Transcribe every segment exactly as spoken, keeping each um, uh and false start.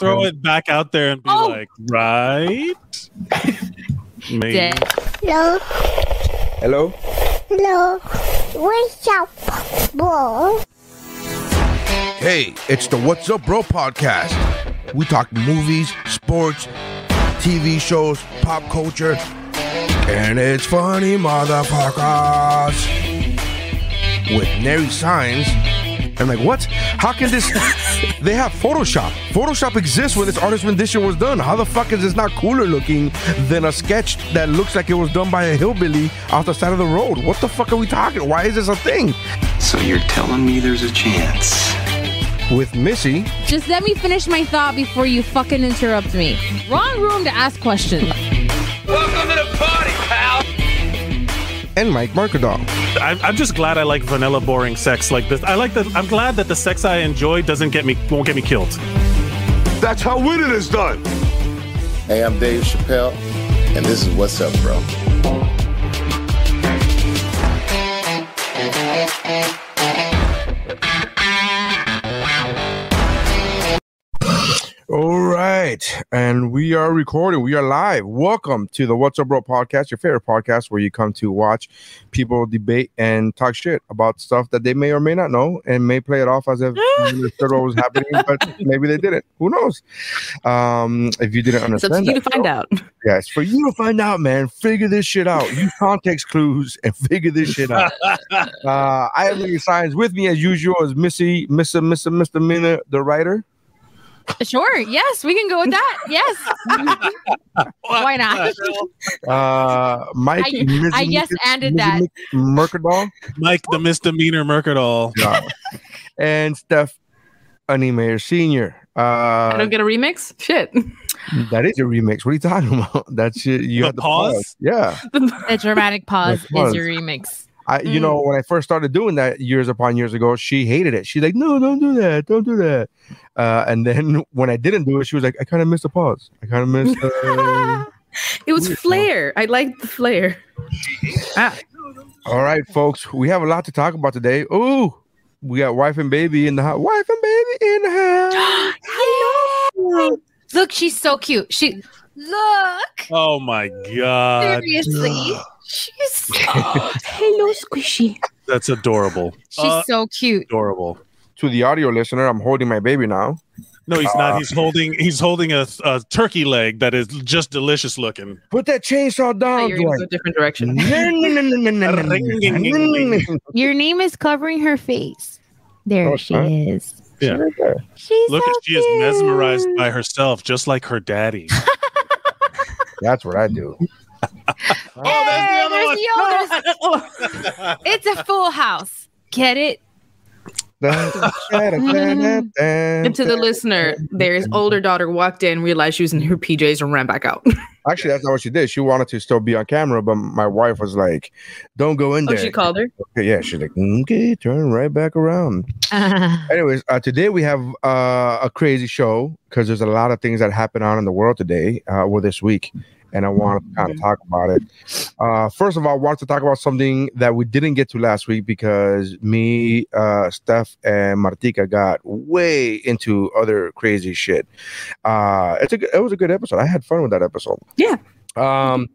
throw it back out there and be oh. like, right? Maybe. Hello. Hello. Hello. What's up, bro? Hey, it's the What's Up, Bro podcast. We talk movies, sports, T V shows, pop culture, and it's funny, motherfuckers. With Nary Signs. I'm like, what? How can this? They have Photoshop. Photoshop exists when this artist rendition was done. How the fuck is this not cooler looking than a sketch that looks like it was done by a hillbilly off the side of the road? What the fuck are we talking? Why is this a thing? So you're telling me there's a chance? With Missy. Just let me finish my thought before you fucking interrupt me. Wrong room to ask questions. Welcome to the party, pal. And Mike Markadal. I'm, I'm just glad I like vanilla boring sex like this. I like that. I'm glad that the sex I enjoy doesn't get me won't get me killed. That's how winning is done. Hey, I'm Dave Chappelle, and this is What's Up, Bro. All right, and we are recording. We are live. Welcome to the What's Up Bro podcast, your favorite podcast where you come to watch people debate and talk shit about stuff that they may or may not know and may play it off as if they understood what was happening, but maybe they didn't. Who knows? Um, if you didn't understand, it's up to you that, to find so, out. Yeah, it's for you to find out, man. Figure this shit out. Use context clues and figure this shit out. uh, I have Nary Signs. With me as usual is Missy, Mister Mister Mister Mina, the writer. Sure. Yes, we can go with that. Yes. Why not? Uh, Mike. I, Miz I Miz yes, Miz and did that. Mercadal. Mike, the misdemeanor Mercadal. Yeah. And Steph Unnimeyer Senior. Uh, I don't get a remix? Shit. That is your remix. What are you talking about? That's your, you the have pause? The pause. Yeah. The dramatic pause the pause. Is your remix. I, you mm. know, when I first started doing that years upon years ago, she hated it. She's like, no, don't do that. Don't do that. Uh, and then when I didn't do it, she was like, I kind of missed a pause. I kind of missed. Uh, it was flair. I liked the flair. Ah. All right, folks. We have a lot to talk about today. Ooh, we got wife and baby in the house. Wife and baby in the house. Hello. Look, she's so cute. She look. Oh, my God. Seriously. She's so hello, squishy. That's adorable. She's uh, so cute. Adorable. To the audio listener, I'm holding my baby now. No, he's uh, not. He's holding. He's holding a, a turkey leg that is just delicious looking. Put that chainsaw down. You're going a different direction. Your name is covering her face. There oh, she huh? is. Yeah. She's look, so she cute. Is mesmerized by herself, just like her daddy. That's what I do. Oh, hey, there's the other there's one. The other. It's a full house. Get it? And to the listener, Nary's older daughter walked in, realized she was in her P Js, and ran back out. Actually, that's not what she did. She wanted to still be on camera, but my wife was like, don't go in there. Oh, she called her? Yeah, she's like, okay, turn right back around. Uh-huh. Anyways, uh, today we have uh, a crazy show because there's a lot of things that happen on in the world today uh, or this week. And I want to kind of talk about it. Uh, first of all, I want to talk about something that we didn't get to last week because me, uh, Steph, and Martika got way into other crazy shit. Uh, it's a, it was a good episode. I had fun with that episode. Yeah. Um,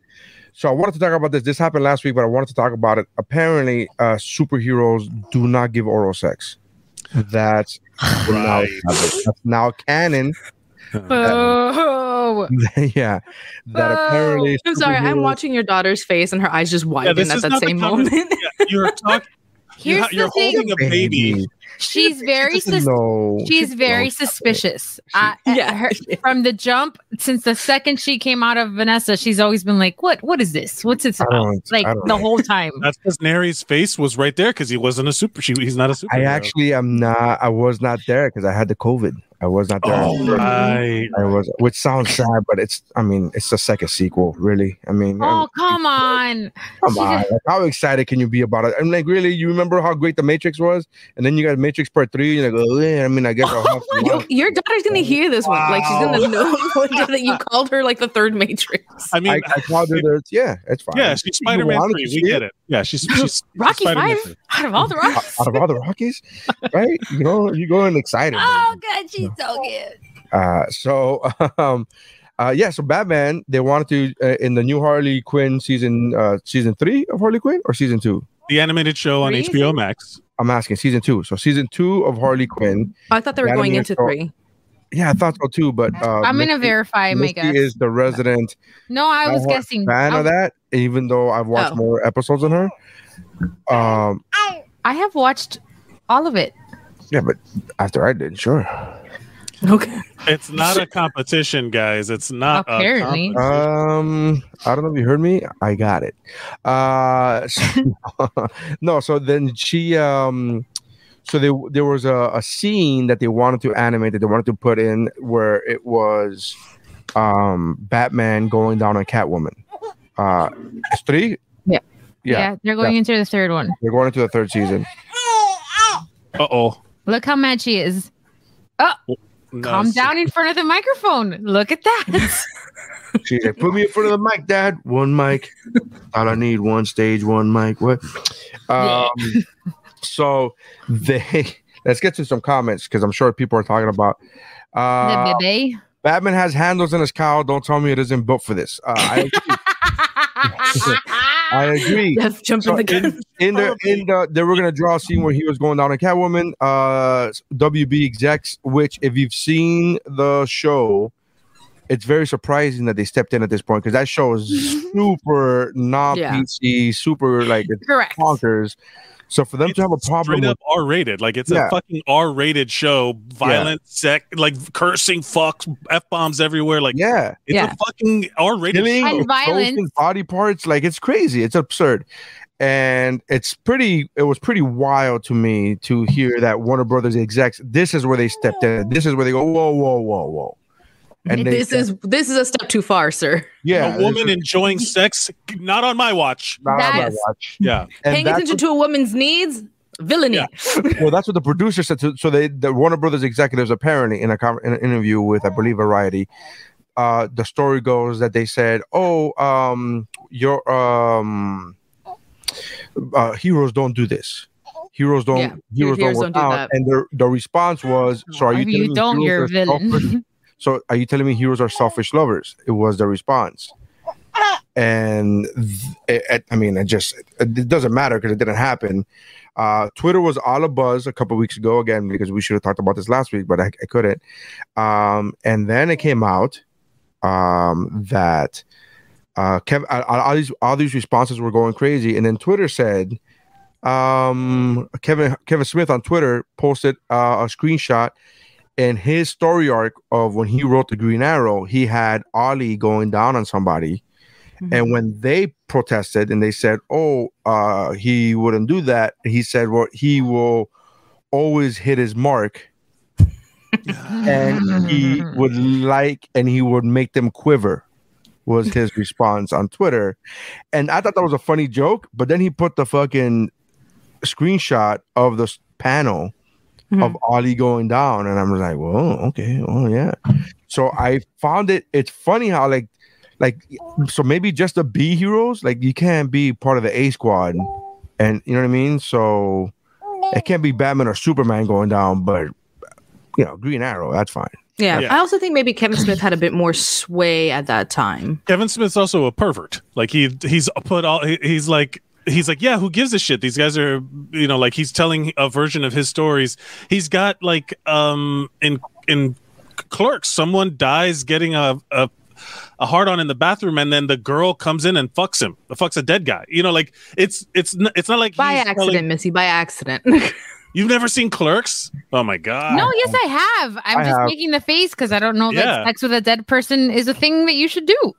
so I wanted to talk about this. This happened last week, but I wanted to talk about it. Apparently, uh, superheroes do not give oral sex. That's, right. now, that's now canon. Oh that, yeah, that oh. apparently. I'm sorry. Superheroes... I'm watching your daughter's face, and her eyes just widen yeah, at that same moment. Yeah, you're talking. Here's you're, the you're thing. Holding a baby. She's very. Sus- no, she's very suspicious. I, yeah. Her, from the jump, since the second she came out of Vanessa, she's always been like, "What? What is this? What's it about?" Like the know. Whole time. That's because Nary's face was right there because he wasn't a super. She, he's not a super. I actually am not. I was not there because I had the COVID. I was not there. Oh, right. I was, which sounds sad, but it's, I mean, it's the second sequel, really. I mean, oh, I'm, come on. Come she on. Just... Like, how excited can you be about it? I'm like, really? You remember how great The Matrix was? And then you got Matrix Part three. You're like, oh, yeah, I mean, I guess I'll have to you, your daughter's going to hear this wow. one. Like, she's going to know that you called her like the third Matrix. I mean, I, I called her the, yeah, it's fine. Yeah, she's Spider-Man three. We get it. Yeah, she's, she's Rocky Spider-Man five? Out of all the Rockies? Out of all the Rockies? Right? You know, you're going excited. Oh, man. God, she's so cute. Uh, so, um, uh, yeah, so Batman, they wanted to, uh, in the new Harley Quinn season, uh, season three of Harley Quinn or season two? The animated show on Crazy. H B O Max. I'm asking season two. So season two of Harley Quinn. Oh, I thought they were going into show. Three. Yeah, I thought so too, but uh, I'm gonna Misty, verify. Misty my guess is the resident. No, I was guessing. Fan I'm... of that, even though I've watched oh. more episodes than her. Um, I have watched all of it. Yeah, but after I did, sure. Okay. It's not a competition, guys. It's not apparently. A um, I don't know if you heard me. I got it. Uh, so, no. So then she um. So they, there was a, a scene that they wanted to animate, that they wanted to put in, where it was um, Batman going down on Catwoman. Uh, it's three? Yeah. yeah. Yeah, they're going yeah. into the third one. They're going into the third season. Uh-oh. Look how mad she is. Oh, no, calm so- down in front of the microphone. Look at that. She said, put me in front of the mic, Dad. One mic. I don't need one stage, one mic. What? Um yeah. So they let's get to some comments, because I'm sure people are talking about uh, Batman has handles in his cowl. Don't tell me it isn't built for this. Uh, I agree. I agree. Let's jump so in the gun. In, in the in the they were gonna draw a scene where he was going down on Catwoman. Uh, W B execs, which if you've seen the show, it's very surprising that they stepped in at this point, because that show is super non P C, yeah. super like it's Correct. bonkers. So for them it's to have a problem, straight up R rated, like it's yeah. a fucking R rated show, violent, yeah. sex, like cursing, fuck, f bombs everywhere, like yeah, it's yeah. a fucking R rated show, violent body parts, like it's crazy, it's absurd, and it's pretty. It was pretty wild to me to hear that Warner Brothers execs. This is where they stepped in. This is where they go. Whoa, whoa, whoa, whoa. And this said, is this is a step too far, sir. Yeah, a woman is, enjoying sex, not on my watch. Not that's, on my watch. Yeah, and paying attention to a woman's needs, villainy. Yeah. Well, that's what the producer said. To, so they, the Warner Brothers executives, apparently in a in an interview with, I believe, Variety, uh, the story goes that they said, "Oh, um, your um, uh, heroes don't do this. Heroes don't. Yeah. Heroes, heroes don't work don't out." Do and the the response was, "So are you, you telling don't? You're a villain." So are you telling me heroes are selfish lovers? It was the response. And th- it, it, I mean, it just, it, it doesn't matter because it didn't happen. Uh, Twitter was all abuzz a couple weeks ago, again, because we should have talked about this last week, but I, I couldn't. Um, and then it came out um, that uh, Kev- all, these, all these responses were going crazy. And then Twitter said, um, Kevin, Kevin Smith on Twitter posted uh, a screenshot. In his story arc of when he wrote the Green Arrow, he had Ollie going down on somebody. Mm-hmm. And when they protested and they said, oh, uh, he wouldn't do that. He said, well, he will always hit his mark. And he would like, and he would make them quiver was his response on Twitter. And I thought that was a funny joke, but then he put the fucking screenshot of the panel Mm-hmm. of Ollie going down, and I'm like, whoa, okay, oh yeah. So I found it. It's funny how like, like, so maybe just the B heroes, like you can't be part of the A squad, and you know what I mean. So it can't be Batman or Superman going down, but you know, Green Arrow, that's fine. Yeah, yeah. I also think maybe Kevin Smith had a bit more sway at that time. Kevin Smith's also a pervert. Like he he's put all he, he's like. He's like, yeah, who gives a shit? These guys are, you know, like he's telling a version of his stories. He's got like um in in Clerks, someone dies getting a a, a hard on in the bathroom, and then the girl comes in and fucks him. Fucks a dead guy. You know, like it's it's not, it's not like by he's accident, telling, Missy, by accident. You've never seen Clerks? Oh my god! No, yes, I have. I'm I just have. making the face because I don't know yeah. that sex with a dead person is a thing that you should do.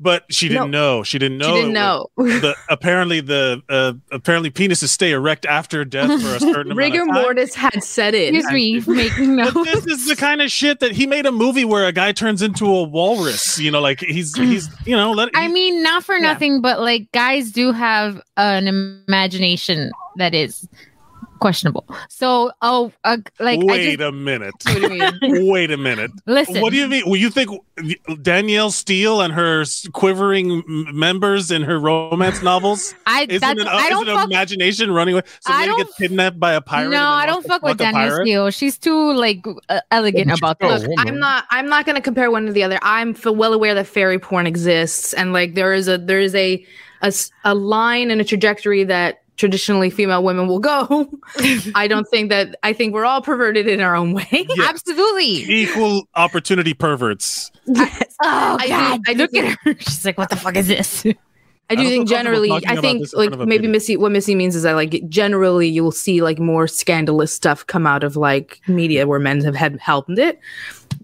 But she didn't no. know. She didn't know. She didn't know. the, apparently, the uh, apparently penises stay erect after death for a certain amount of time. Rigor mortis had set in. Excuse me for making notes. But this is the kind of shit that he made a movie where a guy turns into a walrus. You know, like he's he's you know. Let, I mean, not for yeah. nothing, but like guys do have an imagination that is questionable. So, oh, uh, like, wait I just, a minute. What do you mean? Wait a minute. Listen, what do you mean? Well, you think Danielle Steele and her quivering members in her romance novels? I isn't that's, an, I don't isn't fuck, imagination running away. Somebody gets kidnapped by a pirate. No, I don't fuck with Danielle Steele. She's too like uh, elegant well, about that. Look, I'm not. I'm not going to compare one to the other. I'm f- well aware that fairy porn exists, and like there is a there is a a, a line and a trajectory that traditionally female women will go. I don't think that I think we're all perverted in our own way. Yeah. Absolutely. Equal opportunity perverts. Yes. I, oh I God. Do, I look at her. She's like, what the fuck is this? I do I think generally I think like maybe Missy what Missy means is that like generally you will see like more scandalous stuff come out of like media where men have had helped it.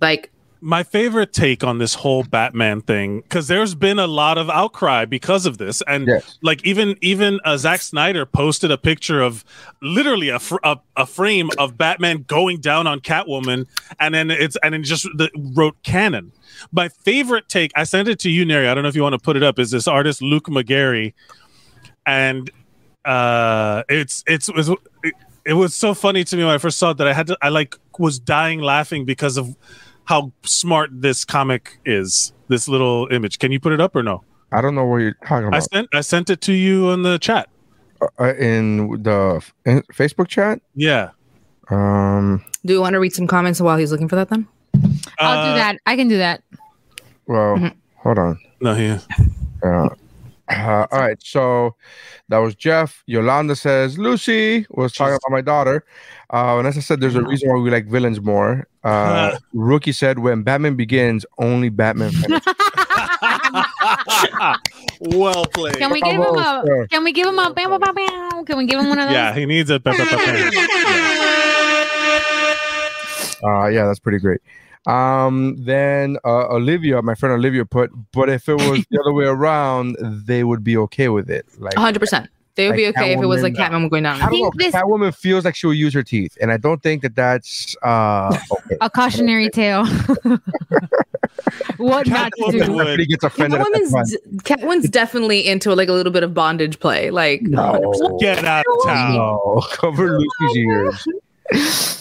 Like my favorite take on this whole Batman thing, because there's been a lot of outcry because of this, and yes. like even even uh, Zack Snyder posted a picture of literally a, fr- a a frame of Batman going down on Catwoman, and then it's and then just the, wrote canon. My favorite take, I sent it to you, Neri. I don't know if you want to put it up. Is this artist Luke McGarry, and uh, it's it's was. It, it was so funny to me when I first saw it that I had to, I like was dying laughing because of how smart this comic is, this little image. Can you put it up or no? I don't know what you're talking about. I sent I sent it to you in the chat. Uh, in the in Facebook chat? Yeah. Um. Do you want to read some comments while he's looking for that then? I'll uh, do that. I can do that. Well, mm-hmm. hold on. No, yeah. Uh, uh, all right. So that was Jeff. Yolanda says, Lucy was talking about my daughter. Uh, Vanessa said, there's a reason why we like villains more. Uh, uh, Rookie said, when Batman begins, only Batman. Well played. Can we give him a? Sure. Can we give him a? Bam, bam, bam? Can we give him one of those? Yeah, he needs a. Bam, bam, bam, bam. Uh, yeah, that's pretty great. Um, then uh, Olivia, my friend Olivia put, but if it was the other way around, they would be okay with it. Like one hundred percent. They would like be okay Catwoman, if it was like Catwoman going down. I don't know, this... Catwoman feels like she will use her teeth, and I don't think that that's uh, okay. A cautionary tale. What not to do? Gets Catwoman's, Catwoman's definitely into like a little bit of bondage play. Like, no, one hundred percent. Get out of town. No. Cover Lucy's ears.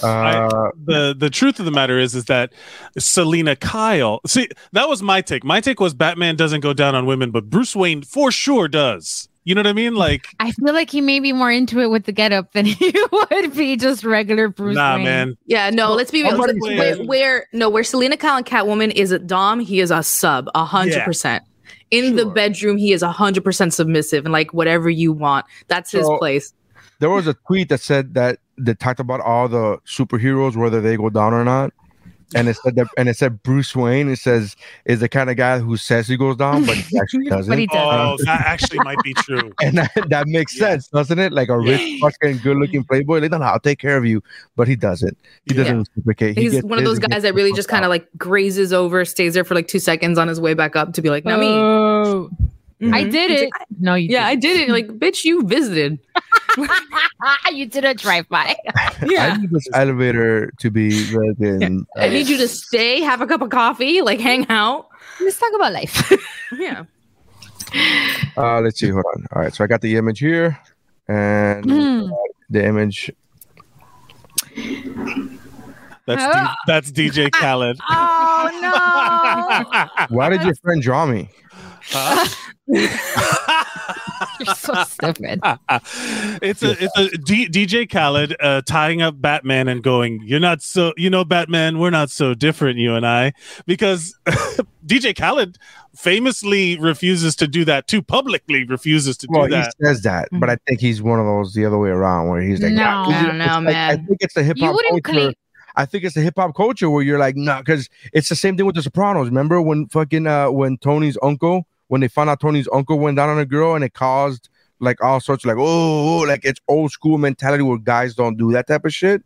Uh, I, the the truth of the matter is is that Selena Kyle. See, that was my take. My take was Batman doesn't go down on women, but Bruce Wayne for sure does. You know what I mean? Like, I feel like he may be more into it with the getup than he would be just regular Bruce nah, Wayne. Nah, man. Yeah, no. Let's be real. Where, where no, where Selena Kyle and Catwoman is a dom, he is a sub, a hundred percent. In sure. the bedroom, he is a hundred percent submissive and like whatever you want. That's so, his place. There was a tweet that said that that talked about all the superheroes, whether they go down or not. And it said that, and it said Bruce Wayne. It says is the kind of guy who says he goes down, but he actually doesn't. But he doesn't. Oh, that actually might be true. And that, that makes yeah. sense, doesn't it? Like a rich, fucking good-looking playboy. Like, no, no, I'll take care of you, but he doesn't. He doesn't yeah. reciprocate. He He's gets, one of those guys that really just kind of like grazes over, stays there for like two seconds on his way back up to be like, no, oh. me. Mm-hmm. I did it. I, no, you. Yeah, didn't. I did it. Like, bitch, you visited. You did a drive-by. Yeah. I need this elevator to be fucking. Uh, I need you to stay, have a cup of coffee, like hang out. Let's talk about life. Yeah. Uh, let's see. Hold on. All right. So I got the image here, and mm. the image. That's oh. D- that's D J Khaled. Oh no! Why did your friend draw me? Huh? You're so stupid. It's a it's a D- DJ Khaled uh, tying up Batman and going, you're not so you know Batman, we're not so different, you and I, because D J Khaled famously refuses to do that too publicly refuses to well, do that. He says that, but I think he's one of those the other way around where he's like, no, yeah, I don't know, like, man. I think it's the hip hop culture. Clean- I think it's the hip hop culture where you're like, nah, because it's the same thing with The Sopranos. Remember when fucking uh, when Tony's uncle. When they found out Tony's uncle went down on a girl and it caused like all sorts of like, oh, like it's old school mentality where guys don't do that type of shit.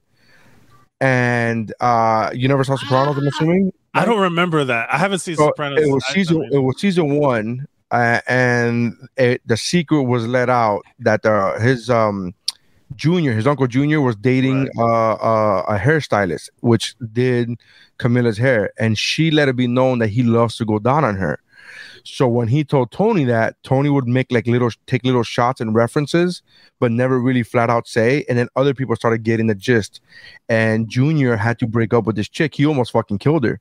And uh, you never saw Sopranos, I'm assuming? I don't remember that. I haven't seen so Sopranos. It was season it was season one uh, and it, the secret was let out that uh, his um, Junior, his uncle Junior was dating right. uh, uh, a hairstylist, which did Camila's hair. And she let it be known that he loves to go down on her. So when he told Tony that, Tony would make like little, take little shots and references, but never really flat out say. And then other people started getting the gist. And Junior had to break up with this chick. He almost fucking killed her,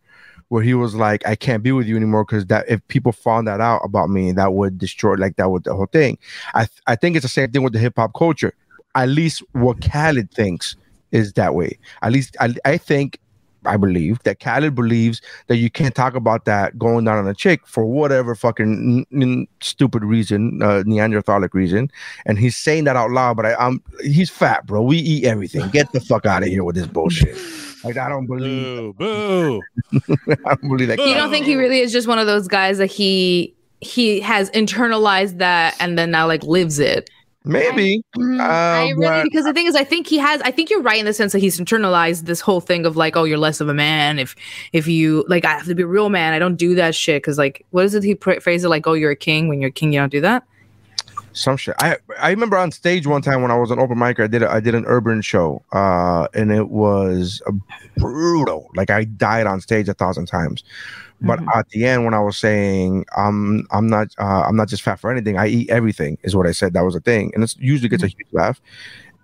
where he was like, I can't be with you anymore, because that if people found that out about me, that would destroy, like that would the whole thing. I th- I think it's the same thing with the hip hop culture. At least what Khaled thinks is that way. At least I I think, I believe that Khaled believes that you can't talk about that going down on a chick for whatever fucking n- n- stupid reason, uh, Neanderthalic reason. And he's saying that out loud, but I, I'm he's fat, bro. We eat everything. Get the fuck out of here with this bullshit. Like, I don't believe. Boo, boo. I don't believe that. You don't think he really is just one of those guys that he he has internalized that and then now like lives it? Maybe. I, um, I really, because the thing is, I think he has, I think you're right in the sense that he's internalized this whole thing of like, oh, you're less of a man. If, if you like, I have to be a real man. I don't do that shit. Cause like, what is it? He pra- phrased it like, oh, you're a king. When you're a king, you don't do that. Some shit. I, I remember on stage one time when I was an open micer, I did a, I did an urban show, uh, and it was brutal. Like I died on stage a thousand times. But mm-hmm. at the end, when I was saying I'm, I'm not, uh, I'm not just fat for anything. I eat everything, is what I said. That was a thing, and it usually gets mm-hmm. a huge laugh.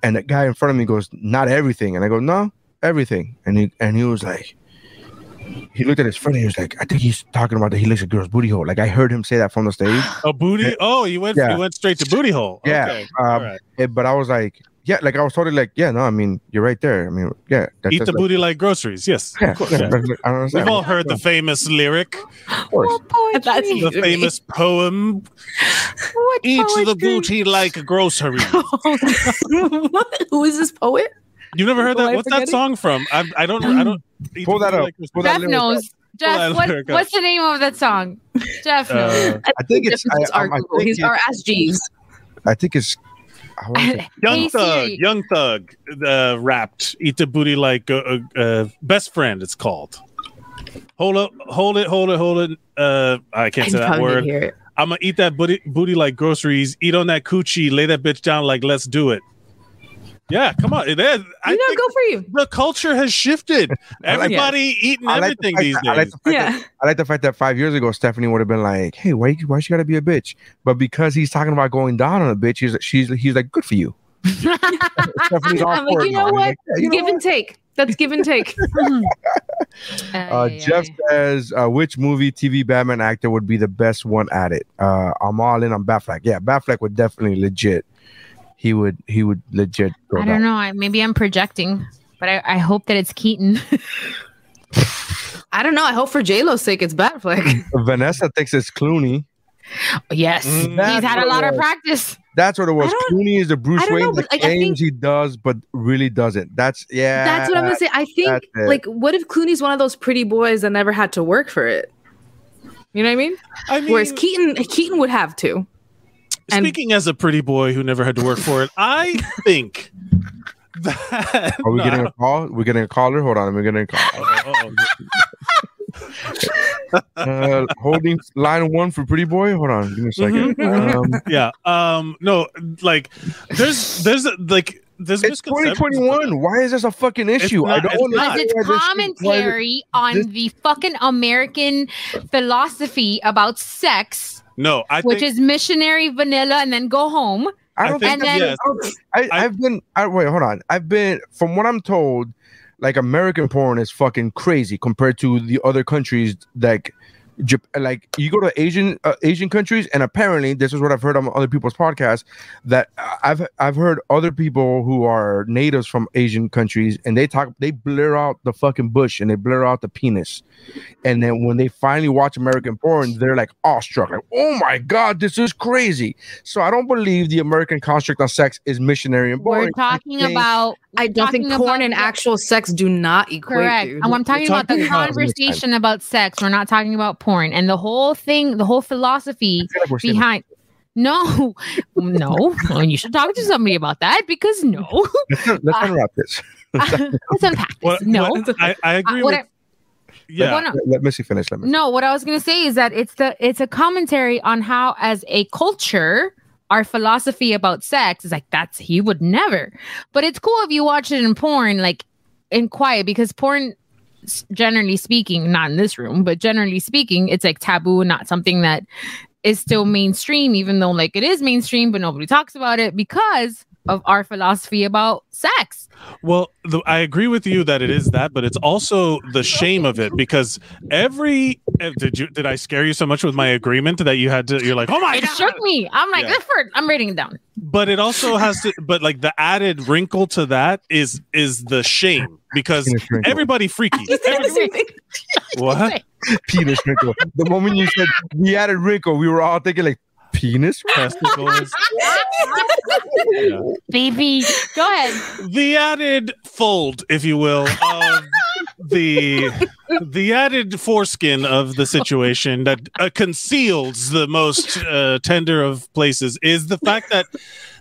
And the guy in front of me goes, "Not everything," and I go, "No, everything." And he, and he was like, he looked at his friend. And he was like, "I think he's talking about that. He licks a girl's booty hole." Like I heard him say that from the stage. A booty? And, oh, you went, yeah. you went straight to booty hole. Yeah. Okay. Um, All right. it, but I was like. Yeah, like I was totally like, yeah, no, I mean, you're right there. I mean, yeah. That, eat the like, booty like groceries. Yes, yeah, of course. Yeah. Yeah. We've all heard the famous lyric. Of course. Oh, that's the famous poem. What eat poetry? The booty like groceries. Who is this poet? You've never heard that? What's that song from? I, I don't. I don't. Pull that up. Like, pull Jeff that knows. Up. Jeff, what, what's the name of that song? Jeff knows. Uh, I, I think it's. I, um, I think He's our ass G's. I think it's. I young hey, Thug, Siri. Young Thug, uh, rapped "Eat the Booty Like uh, uh, Best Friend." It's called. Hold up, hold it, hold it, hold it. Uh, I can't I say that word. I'm gonna eat that booty, booty like groceries. Eat on that coochie, lay that bitch down like let's do it. Yeah, come on. It is. I you know, go for you. The culture has shifted. Everybody like eating like everything the these that, days. I like, the yeah. that, I like the fact that five years ago, Stephanie would have been like, "Hey, why, why she got to be a bitch?" But because he's talking about going down on a bitch, he's, she's, he's like, "Good for you." Stephanie's all I'm for like, you know now. What? Like, yeah, you give know and what? Take. That's give and take. uh, uh, Jeff yeah. says, uh, which movie, T V, Batman actor would be the best one at it? Uh, I'm all in on Batfleck. Yeah, Batfleck would definitely legit. He would, he would legit. Go I don't down. know. I, maybe I'm projecting, but I, I hope that it's Keaton. I don't know. I hope for J-Lo's sake, it's Batfleck. Vanessa thinks it's Clooney. Yes, that's he's had a lot of practice. That's what it was. Clooney is the Bruce Wayne that like, claims think, he does, but really doesn't. That's yeah. That's what I'm gonna say. I think like, what if Clooney's one of those pretty boys that never had to work for it? You know what I mean? I mean Whereas Keaton, Keaton would have to. Speaking and- as a pretty boy who never had to work for it, I think that... Are we getting a call? We're getting a caller? Hold on, we're getting a call. Uh-oh, uh-oh. uh, holding line one for pretty boy? Hold on, give me a second. Mm-hmm. Um, yeah, um, no, like, there's, there's, like... This it's twenty twenty-one. Why is this a fucking issue? It's not, I don't know. It's, it's commentary on this... the fucking American philosophy about sex. No, I which think... is missionary vanilla and then go home. I don't and think then... yes. I, I've been. I, wait, hold on. I've been. From what I'm told, like American porn is fucking crazy compared to the other countries. Like, like you go to Asian uh, Asian countries, and apparently this is what I've heard on other people's podcasts, that I've I've heard other people who are natives from Asian countries, and they talk, they blur out the fucking bush and they blur out the penis, and then when they finally watch American porn, they're like awestruck, like, oh my god, this is crazy. So I don't believe the American construct on sex is missionary and boring. We're talking I about I don't think porn and actual sex do not equate. Correct. And I'm talking, talking about the about conversation about sex. We're not talking about porn and the whole thing, the whole philosophy like behind. No, no, well, you should talk to somebody about that because no. Let's, let's uh, unwrap this. Uh, let's unpack this. What, no, what, I, I agree. Uh, with... I, yeah, what, no. let Missy finish. Let me. No, what I was gonna say is that it's the it's a commentary on how, as a culture, our philosophy about sex is like that's he would never. But it's cool if you watch it in porn, like in quiet, because porn. generally speaking, not in this room, but generally speaking, it's like taboo, not something that is still mainstream, even though like it is mainstream, but nobody talks about it because of our philosophy about sex. Well, the, I agree with you that it is that, but it's also the shame of it, because every uh, did you did I scare you so much with my agreement that you had to? You're like, oh my! It God. Shook me. I'm like, yeah. I'm writing it down. But it also has to. But like the added wrinkle to that is is the shame, because everybody freaky. Everybody, what? Penis wrinkle. The moment you said we added wrinkle, we were all thinking like. Penis testicles. Yeah. Baby, go ahead. The added fold, if you will, of the the added foreskin of the situation that uh, conceals the most uh, tender of places is the fact that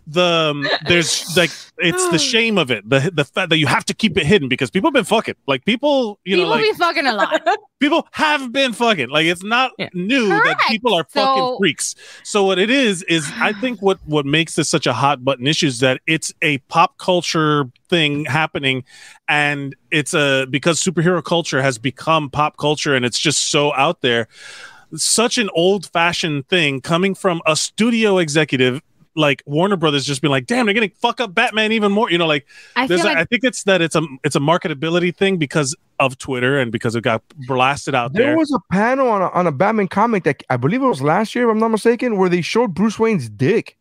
the um, there's like it's the shame of it, the the fact that you have to keep it hidden because people have been fucking, like people you people know like, be fucking a lot. People have been fucking, like it's not yeah. new Correct. That people are fucking so, freaks. So what it is is I think what what makes this such a hot button issue is that it's a pop culture thing happening, and it's a because superhero culture has become pop culture and it's just so out there. Such an old-fashioned thing coming from a studio executive. Like Warner Brothers just been like, damn, they're gonna fuck up Batman even more. You know, like I, there's a, like I think it's that it's a it's a marketability thing because of Twitter and because it got blasted out there. There was a panel on a, on a Batman comic that I believe it was last year, if I'm not mistaken, where they showed Bruce Wayne's dick.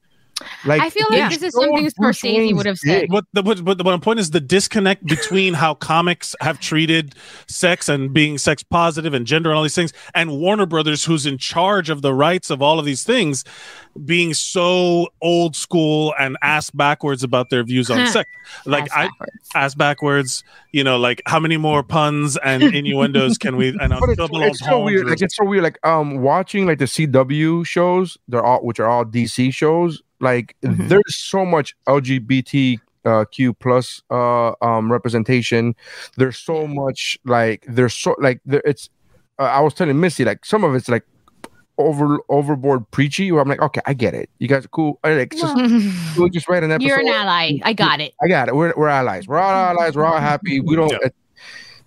Like, I feel like this is something Scorsese would have said. But the, but, but the one point is the disconnect between how comics have treated sex and being sex positive and gender and all these things, and Warner Brothers, who's in charge of the rights of all of these things, being so old school and ass backwards about their views on sex. Like, ass backwards. I, ass backwards, you know, like how many more puns and innuendos can we? And it's, it's so weird. Like, it's so weird. Like, um, watching like the C W shows, they're all which are all D C shows. Like mm-hmm. there's so much L G B T Q plus uh, um, representation. There's so much like there's so like there, it's. Uh, I was telling Missy like some of it's like over overboard preachy. Where I'm like, okay, I get it. You guys are cool. I, like, just, we'll just write an episode. You're an ally. I got it. I got it. We're we're allies. We're all allies. We're all happy. We don't. Yeah.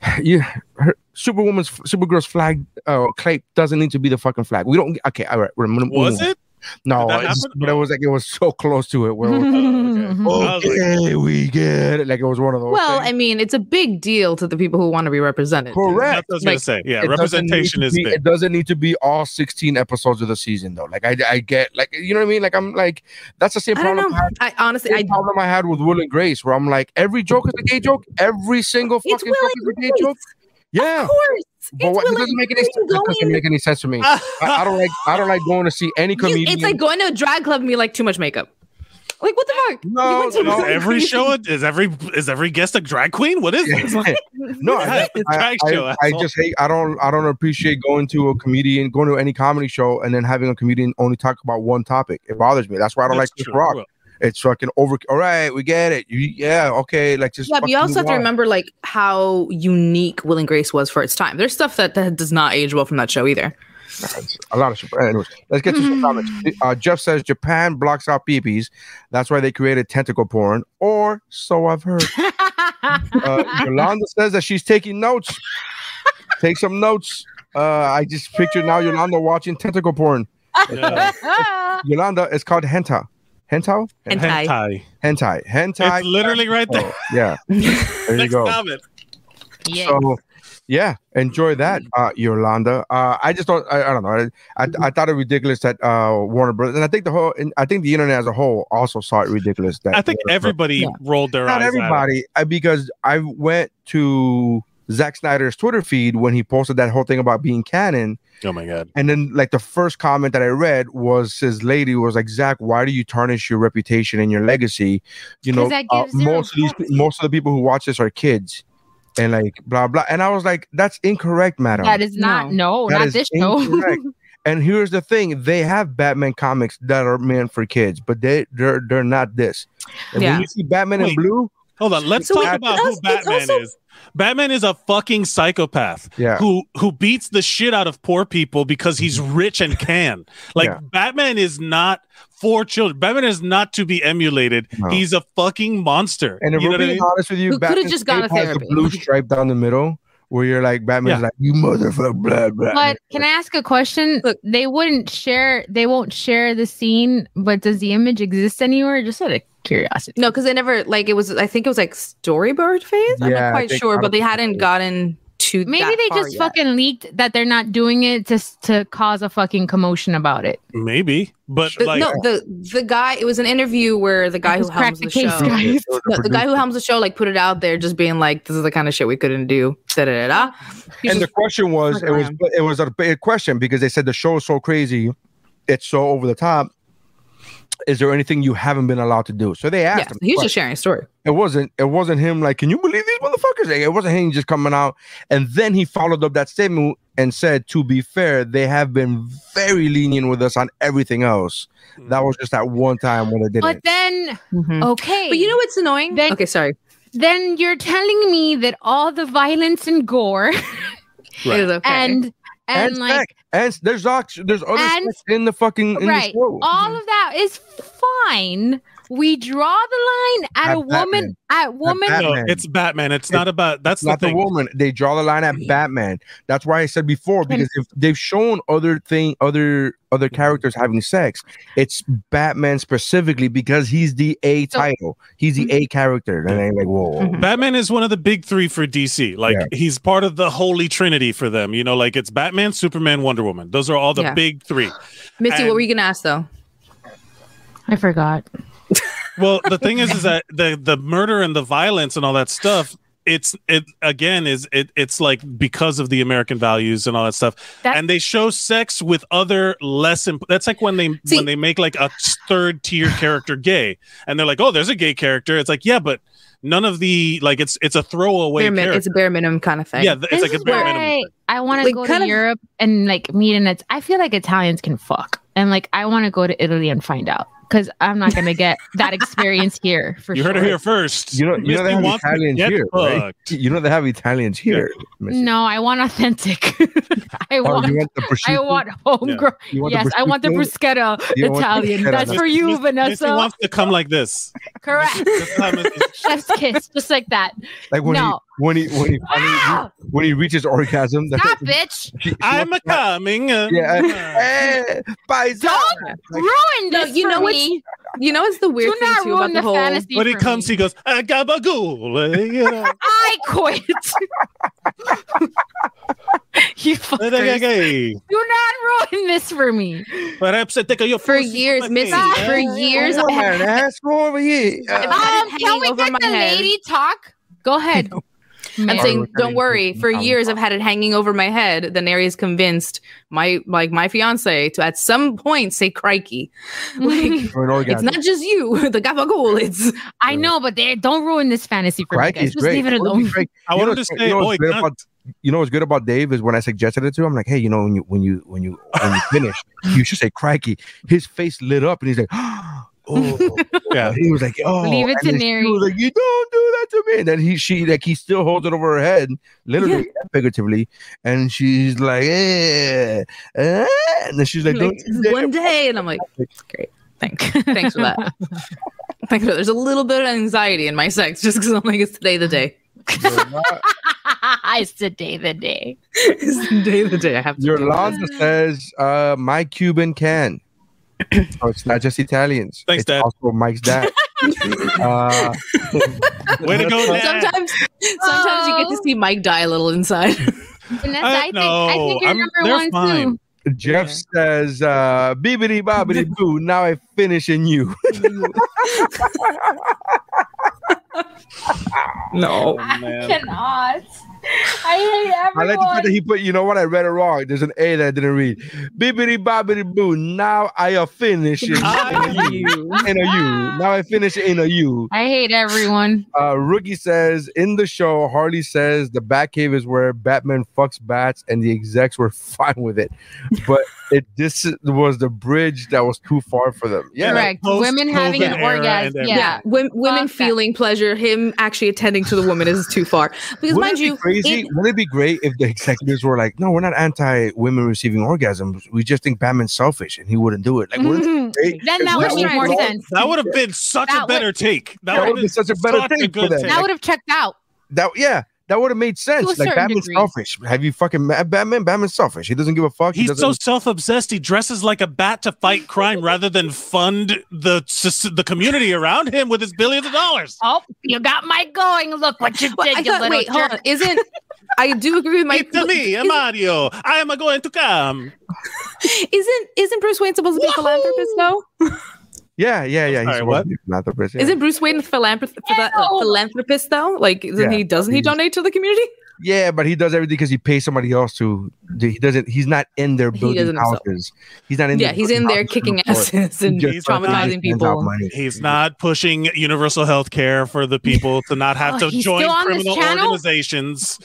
Uh, yeah her, Superwoman's Supergirl's flag uh, clay doesn't need to be the fucking flag. We don't. Okay, all right. We're, we're, was we're, it? No, but it was like it was so close to it. Where it was, oh, okay. okay, we get it. Like it was one of those. Well, things. I mean, it's a big deal to the people who want to be represented. Correct. That's what I was like, gonna say. Yeah, representation is. Be, big. It doesn't need to be all sixteen episodes of the season, though. Like I, I get, like you know what I mean. Like I'm like that's the same problem. I, I, had, I honestly, I problem I had with Will and Grace, where I'm like every joke is a gay joke, every single fucking joke is a gay joke. Yeah, of course. But what, it doesn't make any sense. It doesn't make any sense to me. I, I don't like. I don't like going to see any comedian. You, it's like going to a drag club and be like too much makeup. Like what the fuck? No, no. Every show is every is every guest a drag queen? What is this? No, I, I, I, I just hate. I don't. I don't appreciate going to a comedian, going to any comedy show, and then having a comedian only talk about one topic. It bothers me. That's why I don't That's like Chris Rock. Well. It's fucking over. All right, we get it. You, yeah, okay. Like just. Yeah, but you also have to remember like how unique Will and Grace was for its time. There's stuff that, that does not age well from that show either. A lot of shit. Anyways, let's get to some comments. Uh, Jeff says Japan blocks out peepees. That's why they created tentacle porn, or so I've heard. uh, Yolanda says that she's taking notes. Take some notes. Uh, I just pictured now Yolanda watching tentacle porn. Yeah. Yolanda, it's called hentai. Hentai? Hentai. Hentai. Hentai. Hentai. It's literally right there. Oh, yeah. There you go. Comment. Yeah. So, yeah. Enjoy that, uh, Yolanda. Uh, I just thought, I, I don't know. I, I, I thought it ridiculous that uh, Warner Brothers, and I think the whole, and I think the internet as a whole also saw it ridiculous. That I think Warner everybody Brothers, yeah. rolled their Not eyes. Not everybody, I, because I went to Zack Snyder's Twitter feed when he posted that whole thing about being canon. Oh my God. And then like the first comment that I read was his lady was like, Zach, why do you tarnish your reputation and your legacy? You know, uh, most, of these, most of the people who watch this are kids and like blah, blah. And I was like, that's incorrect, madam. That is not. No, that not this incorrect. Show. And here's the thing. They have Batman comics that are meant for kids, but they, they're, they're not this. And yeah. when you see Batman Wait. in blue. Hold on. Let's so talk wait, about who Batman is. Batman is a fucking psychopath yeah. who who beats the shit out of poor people because he's rich and can. Like yeah. Batman is not for children. Batman is not to be emulated. No. He's a fucking monster. And if you we're know being I mean? honest with you, Batman could have just got a therapy. Has the blue stripe down the middle, where you're like, Batman's yeah. like, you motherfucker, blah, blah. But can I ask a question? Look, they wouldn't share, they won't share the scene, but does the image exist anywhere? Just out of curiosity. No, because they never, like, it was, I think it was like storyboard phase. I'm yeah, not quite sure, but they hadn't gotten to maybe that they far just yet. Fucking leaked that they're not doing it just to cause a fucking commotion about it. Maybe, but the, like, no, the the guy. It was an interview where the guy who helms the, the case, show, guys. No, the guy who helms the show, like put it out there, just being like, "This is the kind of shit we couldn't do." Da, da, da, da. And the question was, it was, it was a big question because they said the show is so crazy, it's so over the top. Is there anything you haven't been allowed to do? So they asked yeah, him. He was just sharing a story. It wasn't. It wasn't him. Like, can you believe these motherfuckers? Like, it wasn't him just coming out. And then he followed up that statement and said, "To be fair, they have been very lenient with us on everything else. Mm-hmm. That was just that one time when they did it." But then, mm-hmm. okay. But you know what's annoying? Then, okay, sorry. Then you're telling me that all the violence and gore right. is okay. and. And, and like, and there's there's other and, sex in the fucking in right. the show. All of that is fine. We draw the line at, at a Batman. woman. At woman, at no, it's Batman. It's, it's not about that's not the, thing. the woman. They draw the line at Batman. That's why I said before because if they've shown other thing, other other characters having sex, it's Batman specifically because he's the A title. He's the A character, and they're like, whoa. Batman is one of the big three for D C. Like yeah. he's part of the Holy Trinity for them. You know, like it's Batman, Superman, Wonder Woman. Those are all the yeah. big three. Missy, and what were you gonna ask though? I forgot. Well, the thing is, is that the, the murder and the violence and all that stuff, it's it again is it it's like because of the American values and all that stuff. That, and they show sex with other less. Imp- that's like when they see, when they make like a third tier character gay, and they're like, oh, there's a gay character. It's like, yeah, but none of the like it's it's a throwaway. Min- it's a bare minimum kind of thing. Yeah, th- it's like a bare minimum. I, I want to like, go to of, Europe and like meet in it. I feel like Italians can fuck, and like I want to go to Italy and find out. Because I'm not gonna get that experience here. For you sure. heard it here first. You know, you know they have Italians here. Right? You know they have Italians here. Yeah. No, I want authentic. I, oh, want, want I want. homegrown. Yeah. Yes, I want the bruschetta Italian. The bruschetta. That's for you, Miss, Vanessa. She wants to come like this. Correct. Chef's kiss, just like that. Like when no. he when he when he, ah! when, he when he reaches orgasm. Stop, bitch. She, she I'm a coming. Um, yeah. Hey, don't like, ruin this. No, you know what? You know it's the weird Do thing too about the, the whole when he comes me. He goes I gabagool, you know? I quit. You fuckers. Do not ruin this for me. Perhaps I think of your for years, Missy. For years, oh, I had an asshole over here. Um, can we get the head. Lady talk? Go ahead. No. I'm yeah. saying, don't worry. For years, I've had it hanging over my head. The Neri is convinced my like my fiance to at some point say "crikey." Like it's not just you, the gabagool. It's I know, but they don't ruin this fantasy for crikey me. Guys. Just great. Leave it alone. I want to say, you know what's good about Dave is when I suggested it to him, I'm like, hey, you know, when you when you when you when you finish, you should say "crikey." His face lit up, and he's like. Oh yeah, he was like, oh, leave it to Neri. He was like, you don't do that to me. And then he, she, like, he still holds it over her head, literally yeah. and figuratively, and she's like, eh, eh. And then she's like, like one day, and I'm like, great, thanks, thanks for that. Thanks for that. There's a little bit of anxiety in my sex just because I'm like, it's today the day. It's today the day. It's today the day. I have to Yolanda says, uh, my Cuban can. Oh, it's not just Italians. Thanks, it's Dad. Also Mike's dad. uh, Way to go, Dad. Sometimes, sometimes you get to see Mike die a little inside. Vanessa, I, I think, no, I think you're I'm, number one fine. Too. Jeff yeah. says, uh, "Bibbidi bobbidi boo." Now I finish in you. No, I man. Cannot. I hate everyone. I like the fact that he put, you know what? I read it wrong. There's an A that I didn't read. Bibbidi bobbidi boo. Now I are finishing in a you. In a you. Now I finish in a you. I hate everyone. Uh, Rookie says in the show, Harley says the Batcave is where Batman fucks bats, and the execs were fine with it, but it this was the bridge that was too far for them. Yeah, correct. Like, women having an orgasm. Yeah, yeah. Wom- women Fuck feeling that. Pleasure. Him actually attending to the woman is too far. Because Wouldn't mind be you. Crazy? It, Wouldn't it be great if the executives were like, no, we're not anti-women receiving orgasms. We just think Batman's selfish and he wouldn't do it. Like, mm-hmm. it Then that would make more sense. That would have been such that a better would, take. That, that would have been such a better such take a for them. That would have checked out. That, yeah. That would have made sense. Like, Batman's degree. selfish. Have you fucking mad Batman? Batman's selfish. He doesn't give a fuck. He's he so self-obsessed. He dresses like a bat to fight crime rather than fund the the community around him with his billions of dollars. Oh, you got my going. Look what you did, you little Wait, jerk. hold on. Isn't... I do agree with my... It's me, Mario. I am going to come. Isn't Isn't Bruce Wayne supposed to be a philanthropist, though? Yeah, yeah, yeah. He's Sorry, what? Philanthropist, yeah. Isn't Bruce Wayne a philanthropist, yeah. uh, philanthropist though? Like, isn't yeah. he? Doesn't he donate to the community? Yeah, but he does everything because he pays somebody else to. He doesn't. He's not in there building he houses. Himself. He's not in. Yeah, he's in there kicking asses and he's traumatizing people. He's not pushing universal health care for the people to not have oh, to join criminal organizations.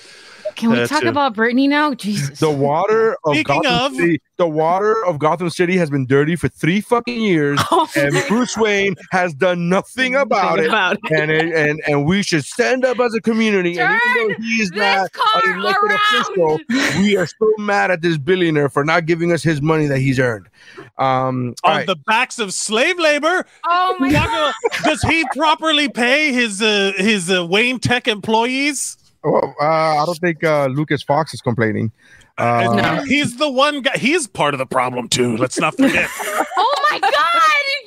Can we That's talk it. about Britney now? Jesus. The water of Speaking Gotham of... City, the water of Gotham City has been dirty for three fucking years, oh, and Bruce Wayne has done nothing about it. About it. And, it, and and we should stand up as a community. Turn and even though he's not an elected official, we are still mad at this billionaire for not giving us his money that he's earned. Um, on right. the backs of slave labor. Oh my God! Does he properly pay his uh, his uh, Wayne Tech employees? Well, uh, I don't think uh, Lucas Fox is complaining. Uh, no. He's the one guy. He's part of the problem, too. Let's not forget. Oh, my God.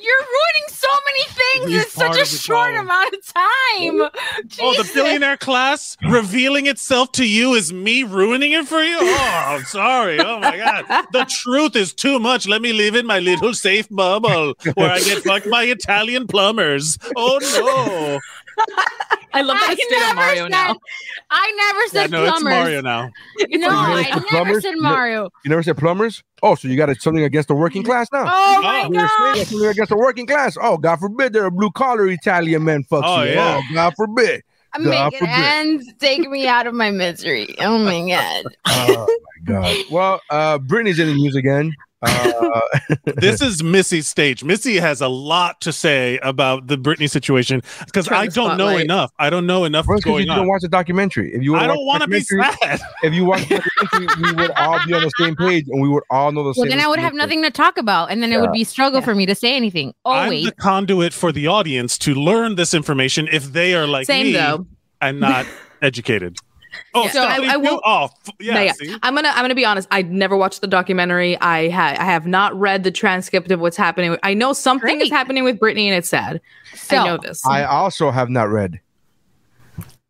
You're ruining so many things he's in such a short problem. amount of time. Jesus. Oh, the billionaire class revealing itself to you is me ruining it for you? Oh, I'm sorry. Oh, my God. The truth is too much. Let me live in my little safe bubble where I get fucked by Italian plumbers. Oh, no. I love that I never Mario said, now. I never said yeah, no, plumbers. It's Mario now. No, I never said Mario. You never, you never said plumbers? Oh, so you got something against the working class now? Oh, my God. Something against the working class? Oh, God forbid there are blue-collar Italian men fucks oh, you. Yeah. Oh, God forbid. I God make it ends. Take me out of my misery. Oh, my God. Oh, my God. Well, uh, Britney's in the news again. Uh, this is Missy's stage. Missy has a lot to say about the Britney situation because I don't know enough. I don't know enough what's going on. You didn't watch the documentary. If you I don't want to be sad. If you watch the documentary, we would all be on the same page and we would all know the well, same. Well, then I would have nothing to talk about, and then it yeah. would be a struggle yeah. for me to say anything. Always. I'm the conduit for the audience to learn this information if they are like same, me though. and not educated. Oh, so I, I will. Oh, yeah, no, yeah. I'm gonna. I'm gonna be honest. I never watched the documentary. I ha- I have not read the transcript of what's happening. I know something Great. is happening with Britney, and it's sad. So, I know this. I also have not read.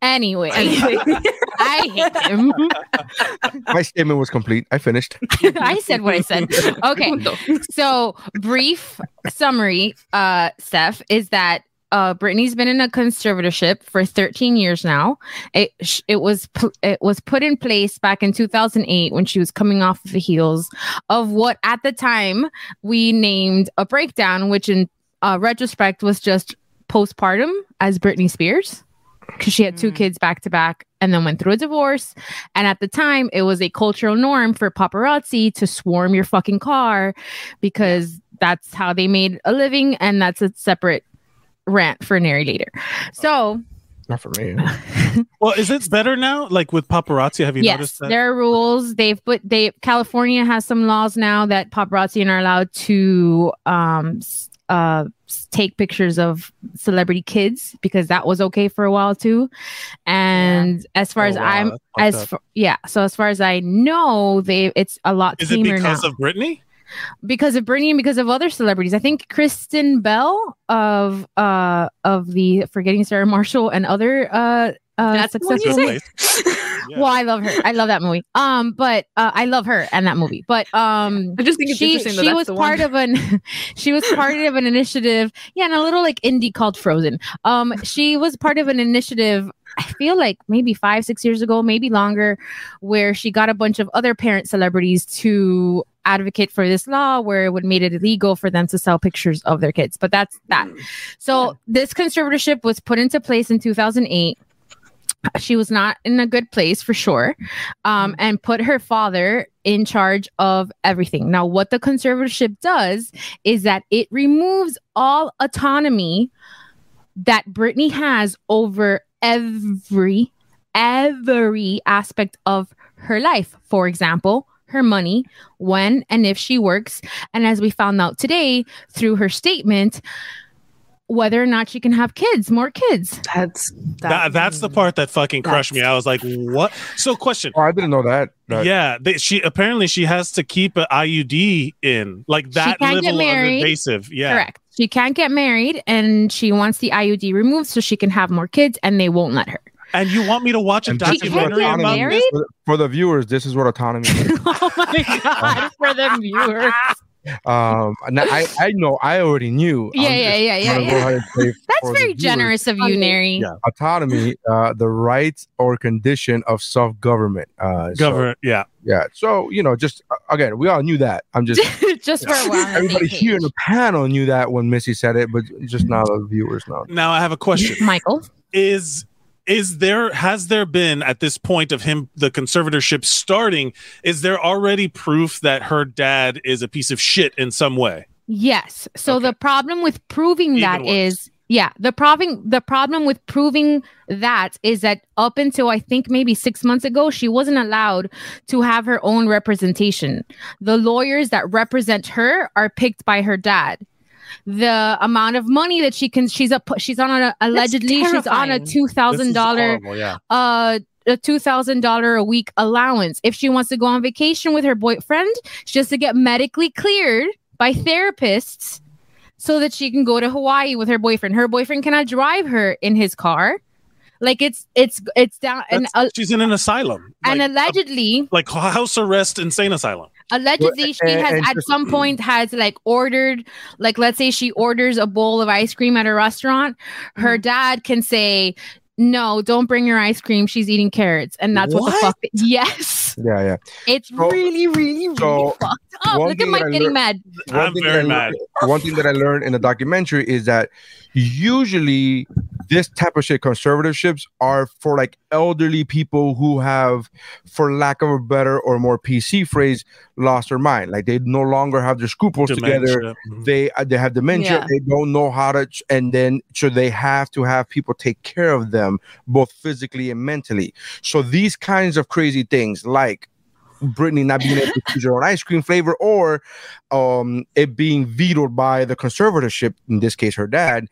Anyway, I hate him. My statement was complete. I finished. I said what I said. Okay. So, brief summary, uh, Steph, is that. Uh, Britney's been in a conservatorship for thirteen years now. It it was it was put in place back in two thousand eight when she was coming off the heels of what at the time we named a breakdown, which in uh, retrospect was just postpartum as Britney Spears, because she had two kids back to back and then went through a divorce. And at the time, it was a cultural norm for paparazzi to swarm your fucking car because that's how they made a living, and that's a separate rant for Nary later. So not for me. Well, is it better now? Like with paparazzi, have you yes, noticed that? There are rules. They've put they California has some laws now that paparazzi are allowed to um uh take pictures of celebrity kids, because that was okay for a while too. And yeah. as far oh, as wow. I'm as okay. for, yeah, so as far as I know, they it's a lot is tamer it because now. of Britney? Because of Britney and because of other celebrities. I think Kristen Bell of uh of the Forgetting Sarah Marshall and other uh uh That's successful movies. Well, I love her. I love that movie. Um, but uh, I love her and that movie. But um, I just think it's she, interesting that she that's was the part one. of an she was part of an initiative. Yeah, and a little like indie called Frozen. Um, she was part of an initiative. I feel like maybe five, six years ago, maybe longer, where she got a bunch of other parent celebrities to advocate for this law where it would make it illegal for them to sell pictures of their kids. But that's that. So yeah. this conservatorship was put into place in two thousand eight. She was not in a good place for sure, um, and put her father in charge of everything. Now, what the conservatorship does is that it removes all autonomy that Britney has over every, every aspect of her life. For example, her money, when and if she works. And as we found out today through her statement, whether or not she can have kids, more kids. That's that, that, that's the part that fucking crushed me. I was like, what? So question. Oh, I didn't know that. that. Yeah. They, she apparently she has to keep an I U D in like that level of invasive. Yeah. Correct. She can't get married and she wants the I U D removed so she can have more kids, and they won't let her. And you want me to watch a and documentary about this? For, for the viewers, this is what autonomy is. Oh my God. For the viewers. Um, now I, I know I already knew. Yeah, yeah, yeah, yeah, yeah. That's very generous of you, Neri. Yeah. Autonomy, uh, the right or condition of soft government. Uh, government, so, yeah, yeah. So you know, just again, we all knew that. I'm just just for a while. Everybody here in the panel knew that when Missy said it, but just now the viewers know. Now I have a question, Michael. Is Is there, has there been at this point of him, the conservatorship starting, is there already proof that her dad is a piece of shit in some way? Yes. So okay. the problem with proving Even that worse. is, yeah, the problem, the problem with proving that is that up until I think maybe six months ago, she wasn't allowed to have her own representation. The lawyers that represent her are picked by her dad. The amount of money that she can, she's a, she's on a, allegedly, she's on a two thousand dollar, yeah. uh, a two thousand dollar a week allowance. If she wants to go on vacation with her boyfriend, she has to get medically cleared by therapists so that she can go to Hawaii with her boyfriend. Her boyfriend cannot drive her in his car. Like it's it's it's down. And uh, she's in an asylum, and like, allegedly, a, like house arrest, insane asylum. Allegedly, she has at some point has like ordered, like let's say she orders a bowl of ice cream at a restaurant. Her dad can say, "No, don't bring your ice cream. She's eating carrots," and that's what, what the fuck. It, yes. Yeah, yeah. It's so, really, really, really so fucked up. Look at Mike getting learned, mad. I'm very mad. Learned, one thing that I learned in the documentary is that usually this type of shit, conservatorships, are for like elderly people who have, for lack of a better or more P C phrase, lost their mind. Like they no longer have their scruples dementia. together. Mm-hmm. They uh, they have dementia. Yeah. They don't know how to, ch- and then so they have to have people take care of them both physically and mentally. So these kinds of crazy things, like Britney not being able to choose her own ice cream flavor, or um, it being vetoed by the conservatorship, in this case, her dad.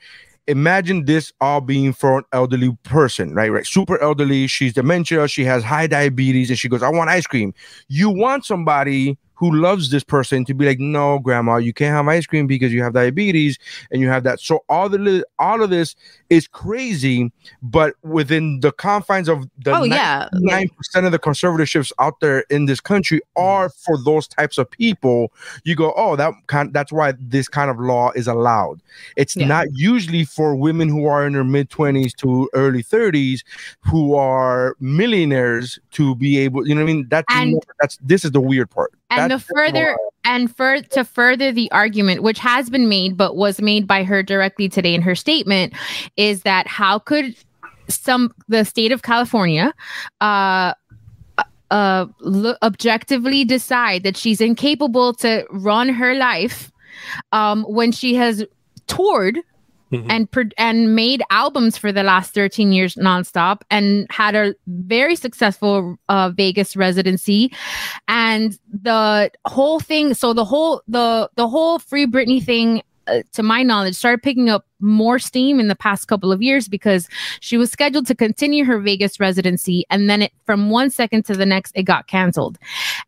Imagine this all being for an elderly person, right? Right. Super elderly. She's dementia. She has high diabetes, and she goes, "I want ice cream." You want somebody who loves this person to be like, "No, grandma, you can't have ice cream because you have diabetes and you have that." So all the all of this is crazy, but within the confines of the oh, ninety-nine percent yeah. yeah. of the conservatorships out there in this country are for those types of people. You go, oh, that kind, that's why this kind of law is allowed. It's yeah. not usually for women who are in their mid-twenties to early thirties who are millionaires to be able, you know what I mean? That's, and- that's this is the weird part. And That's the further and fur- to further the argument, which has been made but was made by her directly today in her statement, is that how could some the state of California uh, uh, lo- objectively decide that she's incapable to run her life um, when she has toured mm-hmm. and pro- and made albums for the last thirteen years nonstop and had a very successful uh, Vegas residency and the whole thing. So the whole the the whole Free Britney thing, uh, to my knowledge, started picking up more steam in the past couple of years because she was scheduled to continue her Vegas residency, and then it, from one second to the next, it got canceled,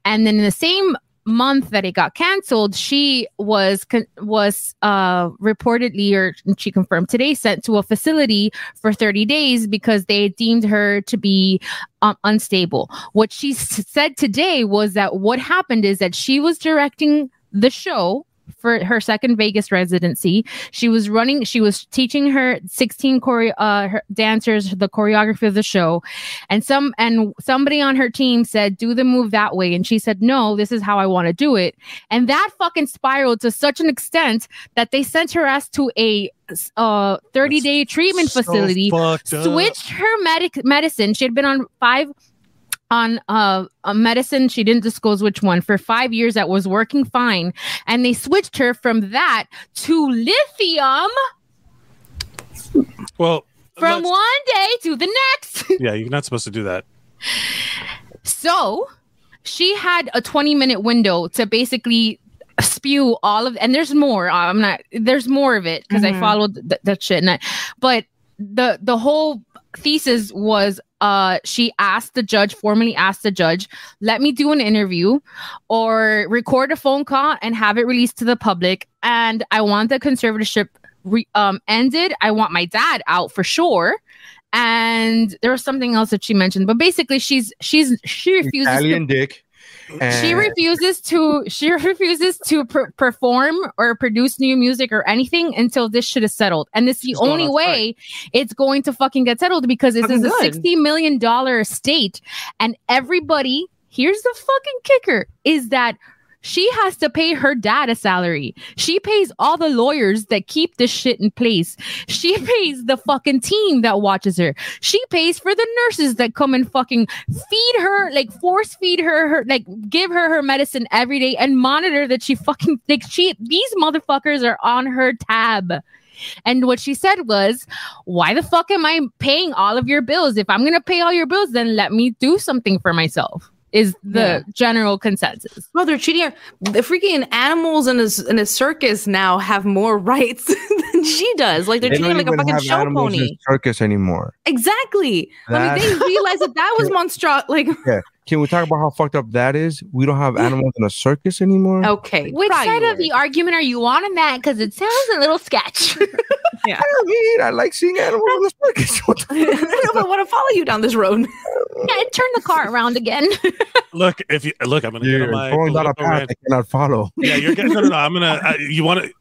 and then in the same month that it got canceled, she was con- was uh reportedly, or she confirmed today, sent to a facility for thirty days because they deemed her to be um, unstable. What she s- said today was that what happened is that she was directing the show for her second Vegas residency. She was running, she was teaching her sixteen choreo- uh, her dancers the choreography of the show, and some and somebody on her team said, "Do the move that way," and she said, "No, this is how I want to do it," and that fucking spiraled to such an extent that they sent her ass to a uh, thirty-day treatment so facility, switched her medic medicine. She had been on five. on uh, a medicine, she didn't disclose which one, for five years that was working fine. And they switched her from that to lithium. Well, from one day to the next. Yeah, you're not supposed to do that. So she had a twenty minute window to basically spew all of, and there's more. I'm not. There's more of it because mm-hmm. I followed th- that shit. And I, but the the whole thesis was, uh, she asked the judge, formally asked the judge, let me do an interview or record a phone call and have it released to the public. And I want the conservatorship re- um, ended. I want my dad out for sure. And there was something else that she mentioned, but basically, she's she's she refuses. Italian to, dick. And... She refuses to she refuses to pr- perform or produce new music or anything until this shit is settled. And it's the she's only way it's going to fucking get settled, because this fucking is good. a sixty million dollars estate. And everybody, here's the fucking kicker, is that she has to pay her dad a salary. She pays all the lawyers that keep this shit in place. She pays the fucking team that watches her. She pays for the nurses that come and fucking feed her, like force feed her, her like give her her medicine every day and monitor that she fucking, like she, these motherfuckers are on her tab. And what she said was, why the fuck am I paying all of your bills? If I'm going to pay all your bills, then let me do something for myself. Is the yeah. general consensus. Well, they're cheating. The freaking animals in a, in a circus now have more rights than she does. Like they're they treating her like a fucking show pony. In circus anymore. Exactly. That... I mean, they realized that that was monstrous. Like, yeah. Can we talk about how fucked up that is? We don't have animals in a circus anymore. Okay. Which Probably side of the argument are you on in that? Because it sounds a little sketch. Yeah. I don't mean I like seeing animals in the circus. I don't want to follow you down this road. Yeah, turn the car around again. Look, if you look, I'm gonna get on my going down a path I cannot follow. Yeah, you're getting no, no, no. I'm gonna. I, you want to.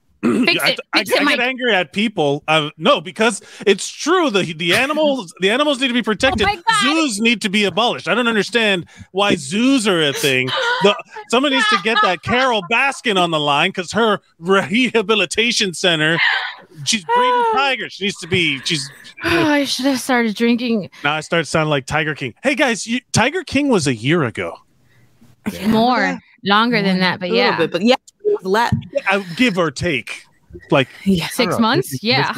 Fix it, I, fix I, it, I Mike. Get angry at people. Uh, no, because it's true. The the animals the animals need to be protected. Oh, zoos need to be abolished. I don't understand why zoos are a thing. The, someone needs to get that Carol Baskin on the line, because her rehabilitation center, she's breeding tigers. She needs to be. She's. Oh, I should have started drinking. Now I start sounding like Tiger King. Hey guys, you, Tiger King was a year ago. Yeah. More longer than that, but yeah, bit, but yeah. Let I give or take like yeah, six months. It's, yeah,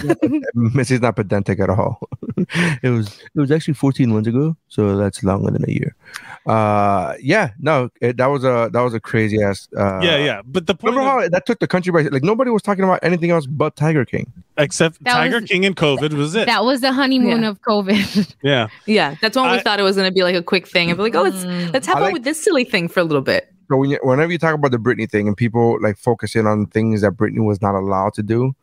this is not pedantic at all. It was it was actually fourteen months ago, so that's longer than a year. Uh, yeah, no, it, that was a that was a crazy ass. Uh, yeah, yeah, but the point remember of, how that took the country by like nobody was talking about anything else but Tiger King, except that Tiger was, King and COVID was it. That was the honeymoon yeah. of COVID. Yeah, yeah, that's when I, we thought it was going to be like a quick thing and be like, oh, let's let's have fun like, with this silly thing for a little bit. So when you, whenever you talk about the Britney thing and people like focus in on things that Britney was not allowed to do,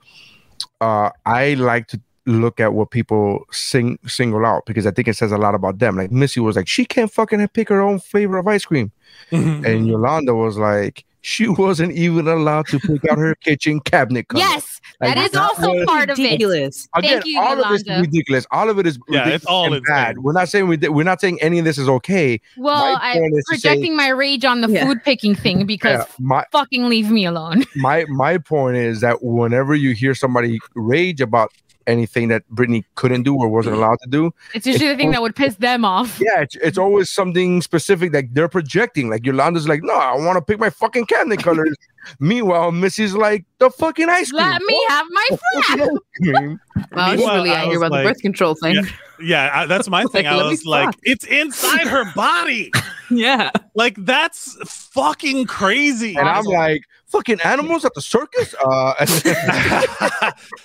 uh, I like to look at what people sing single out, because I think it says a lot about them. Like Missy was like, she can't fucking pick her own flavor of ice cream. Mm-hmm. And Yolanda was like, she wasn't even allowed to pick out her kitchen cabinet color. Yes, like, that is that also was, part of ridiculous. It. Again, Thank you, all Yolanda. Of this is ridiculous. All of it is yeah, it's all and bad. We're not saying we di- we're not saying any of this is okay. Well, I'm projecting say, my rage on the yeah. food picking thing because yeah, my, fucking leave me alone. my my point is that whenever you hear somebody rage about anything that Britney couldn't do or wasn't allowed to do, it's usually it's the thing always, that would piss them off. Yeah, it's, it's always something specific that they're projecting. Like Yolanda's like, no, I want to pick my fucking cabinet colors. Meanwhile, Missy's like, the fucking ice cream. Let me have my flat. Wow, she's really out here about like, the birth control thing. Yeah, yeah I, that's my thing. Like, I was like, talk. It's inside her body. Yeah. Like, that's fucking crazy. And I'm like, fucking animals at the circus? Uh,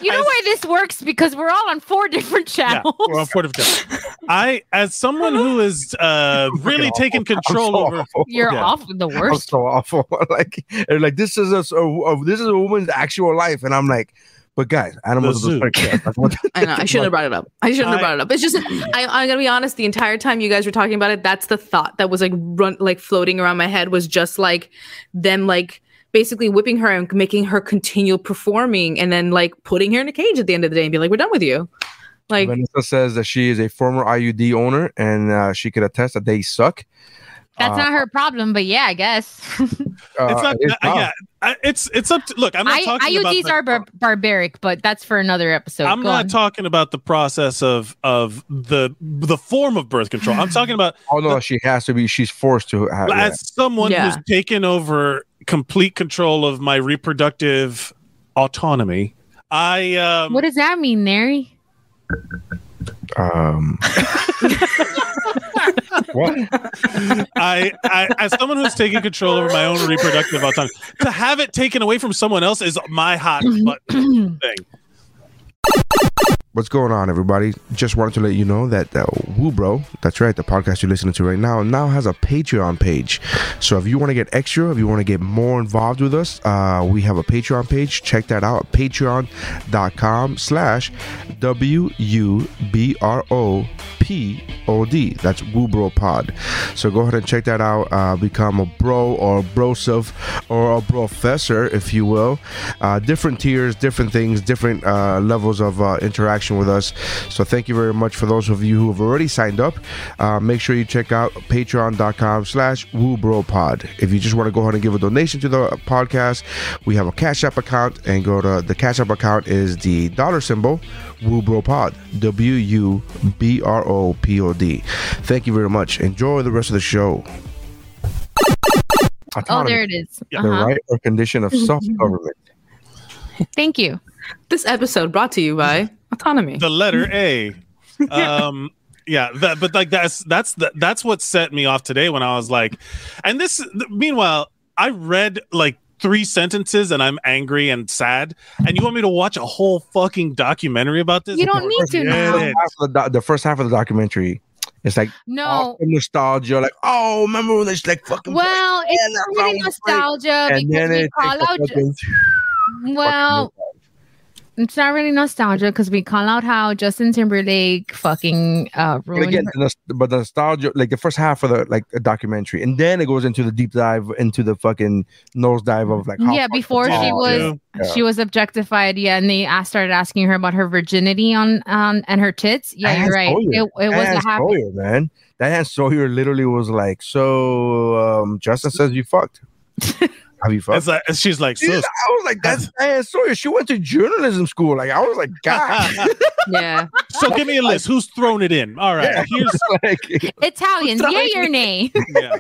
you know why this works? Because we're all on four different channels. Yeah, we're on four different channels. I, as someone who is uh, really taking control so over... Awful. You're yeah. awful, the worst. I'm so awful. like, like this is a, a, a this is a woman's actual life, and I'm like, but guys, animals are the circus. I know. I shouldn't have brought it up. I shouldn't I, have brought it up. It's just, I, I'm gonna be honest. The entire time you guys were talking about it, that's the thought that was like run, like floating around my head was just like them, like basically whipping her and making her continue performing, and then like putting her in a cage at the end of the day and be like, we're done with you. Like Vanessa says that she is a former I U D owner, and uh, she could attest that they suck. That's uh, not her problem, but yeah, I guess. uh, it's not. It's, uh, yeah, I, it's it's up to look. I'm not I, talking I U Ds about I U Ds are bar- barbaric, but that's for another episode. I'm Go not on. talking about the process of of the the form of birth control. I'm talking about. Oh no, the, she has to be. She's forced to. Have, as yeah. someone yeah. who's taken over complete control of my reproductive autonomy, I. Um, what does that mean, Neri? Um. What? I, I, as someone who's taking control over my own reproductive autonomy, to have it taken away from someone else is my hot button thing. What's going on, everybody? Just wanted to let you know that uh, Woo Bro, that's right, the podcast you're listening to right now, now has a Patreon page. So if you want to get extra, if you want to get more involved with us, uh, we have a Patreon page. Check that out, patreon.com slash W U B R O P O D. That's Woo Bro Pod. So go ahead and check that out. Uh, become a bro or a brosif or a professor, if you will. Uh, different tiers, different things, different uh, levels of uh, interaction with us. So thank you very much for those of you who have already signed up. Uh, make sure you check out patreon.com slash woobropod. If you just want to go ahead and give a donation to the podcast, we have a Cash App account, and go to the Cash App account is the dollar symbol woobropod, W U B R O P O D. Thank you very much. Enjoy the rest of the show. Oh, there it is. Uh-huh. The right or condition of self-government. Thank you. This episode brought to you by Autonomy. The letter A. Um, yeah, that, but like that's that's the, that's what set me off today when I was like, and this. Meanwhile, I read like three sentences and I'm angry and sad. And you want me to watch a whole fucking documentary about this? You don't need to. Now. The, first the, do- the first half of the documentary. It's like no nostalgia, like oh, remember when it's like fucking. Well, it's yeah, really nostalgia break. Because we it call out. Fucking, well. It's not really nostalgia because we call out how Justin Timberlake fucking uh, ruined. But again, her. The, but the nostalgia, like the first half of the like a documentary, and then it goes into the deep dive into the fucking nosedive of like how yeah. Before she oh, was yeah. she was objectified, yeah, and they asked, started asking her about her virginity on um and her tits. Yeah, Diane you're right. Sawyer. It, it was a happy Sawyer, man. Diane Sawyer literally was like, so um, Justin says you fucked. Have you fucked? Like, she's like, she's, I was like, that's Diane Sawyer. She went to journalism school. Like, I was like, God. Yeah. So give me a list. Who's thrown it in? All right. Yeah, here's like, Italians. Yeah, your name. Yeah.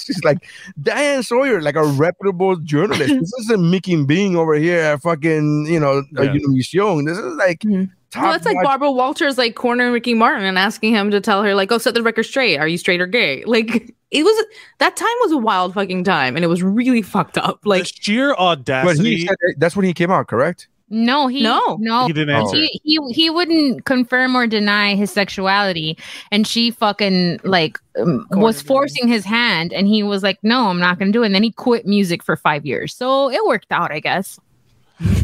She's like, Diane Sawyer, like a reputable journalist. This isn't Mickey Bing over here at fucking, you know, yeah. uh, Univision. This is like. Mm-hmm. Well, it's like Barbara Walters like cornering Ricky Martin and asking him to tell her like, oh, set the record straight. Are you straight or gay? Like it was that time was a wild fucking time, and it was really fucked up. Like the sheer audacity. But he said, that's when he came out, correct? No, he no, no. He didn't answer. He, he he wouldn't confirm or deny his sexuality, and she fucking like um, was forcing him. His hand, and he was like, no, I'm not gonna do it. And then he quit music for five years, so it worked out, I guess.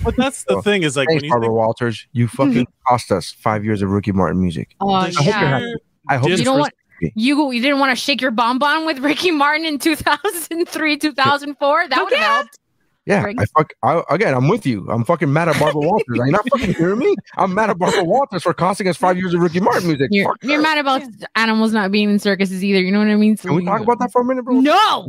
But that's the so, thing is like, thanks, when you Barbara think- Walters, you fucking cost us five years of Ricky Martin music. Oh, I yeah. hope you're happy. I hope you don't want you, you didn't want to shake your bonbon with Ricky Martin in two thousand three, two thousand four. That would have helped. Yeah, I fuck. I, again, I'm with you. I'm fucking mad at Barbara Walters. Are you not fucking hearing me? I'm mad at Barbara Walters for costing us five years of Ricky Martin music. You're, you're mad about animals not being in circuses either. You know what I mean? Can we talk about that for a minute, bro? No.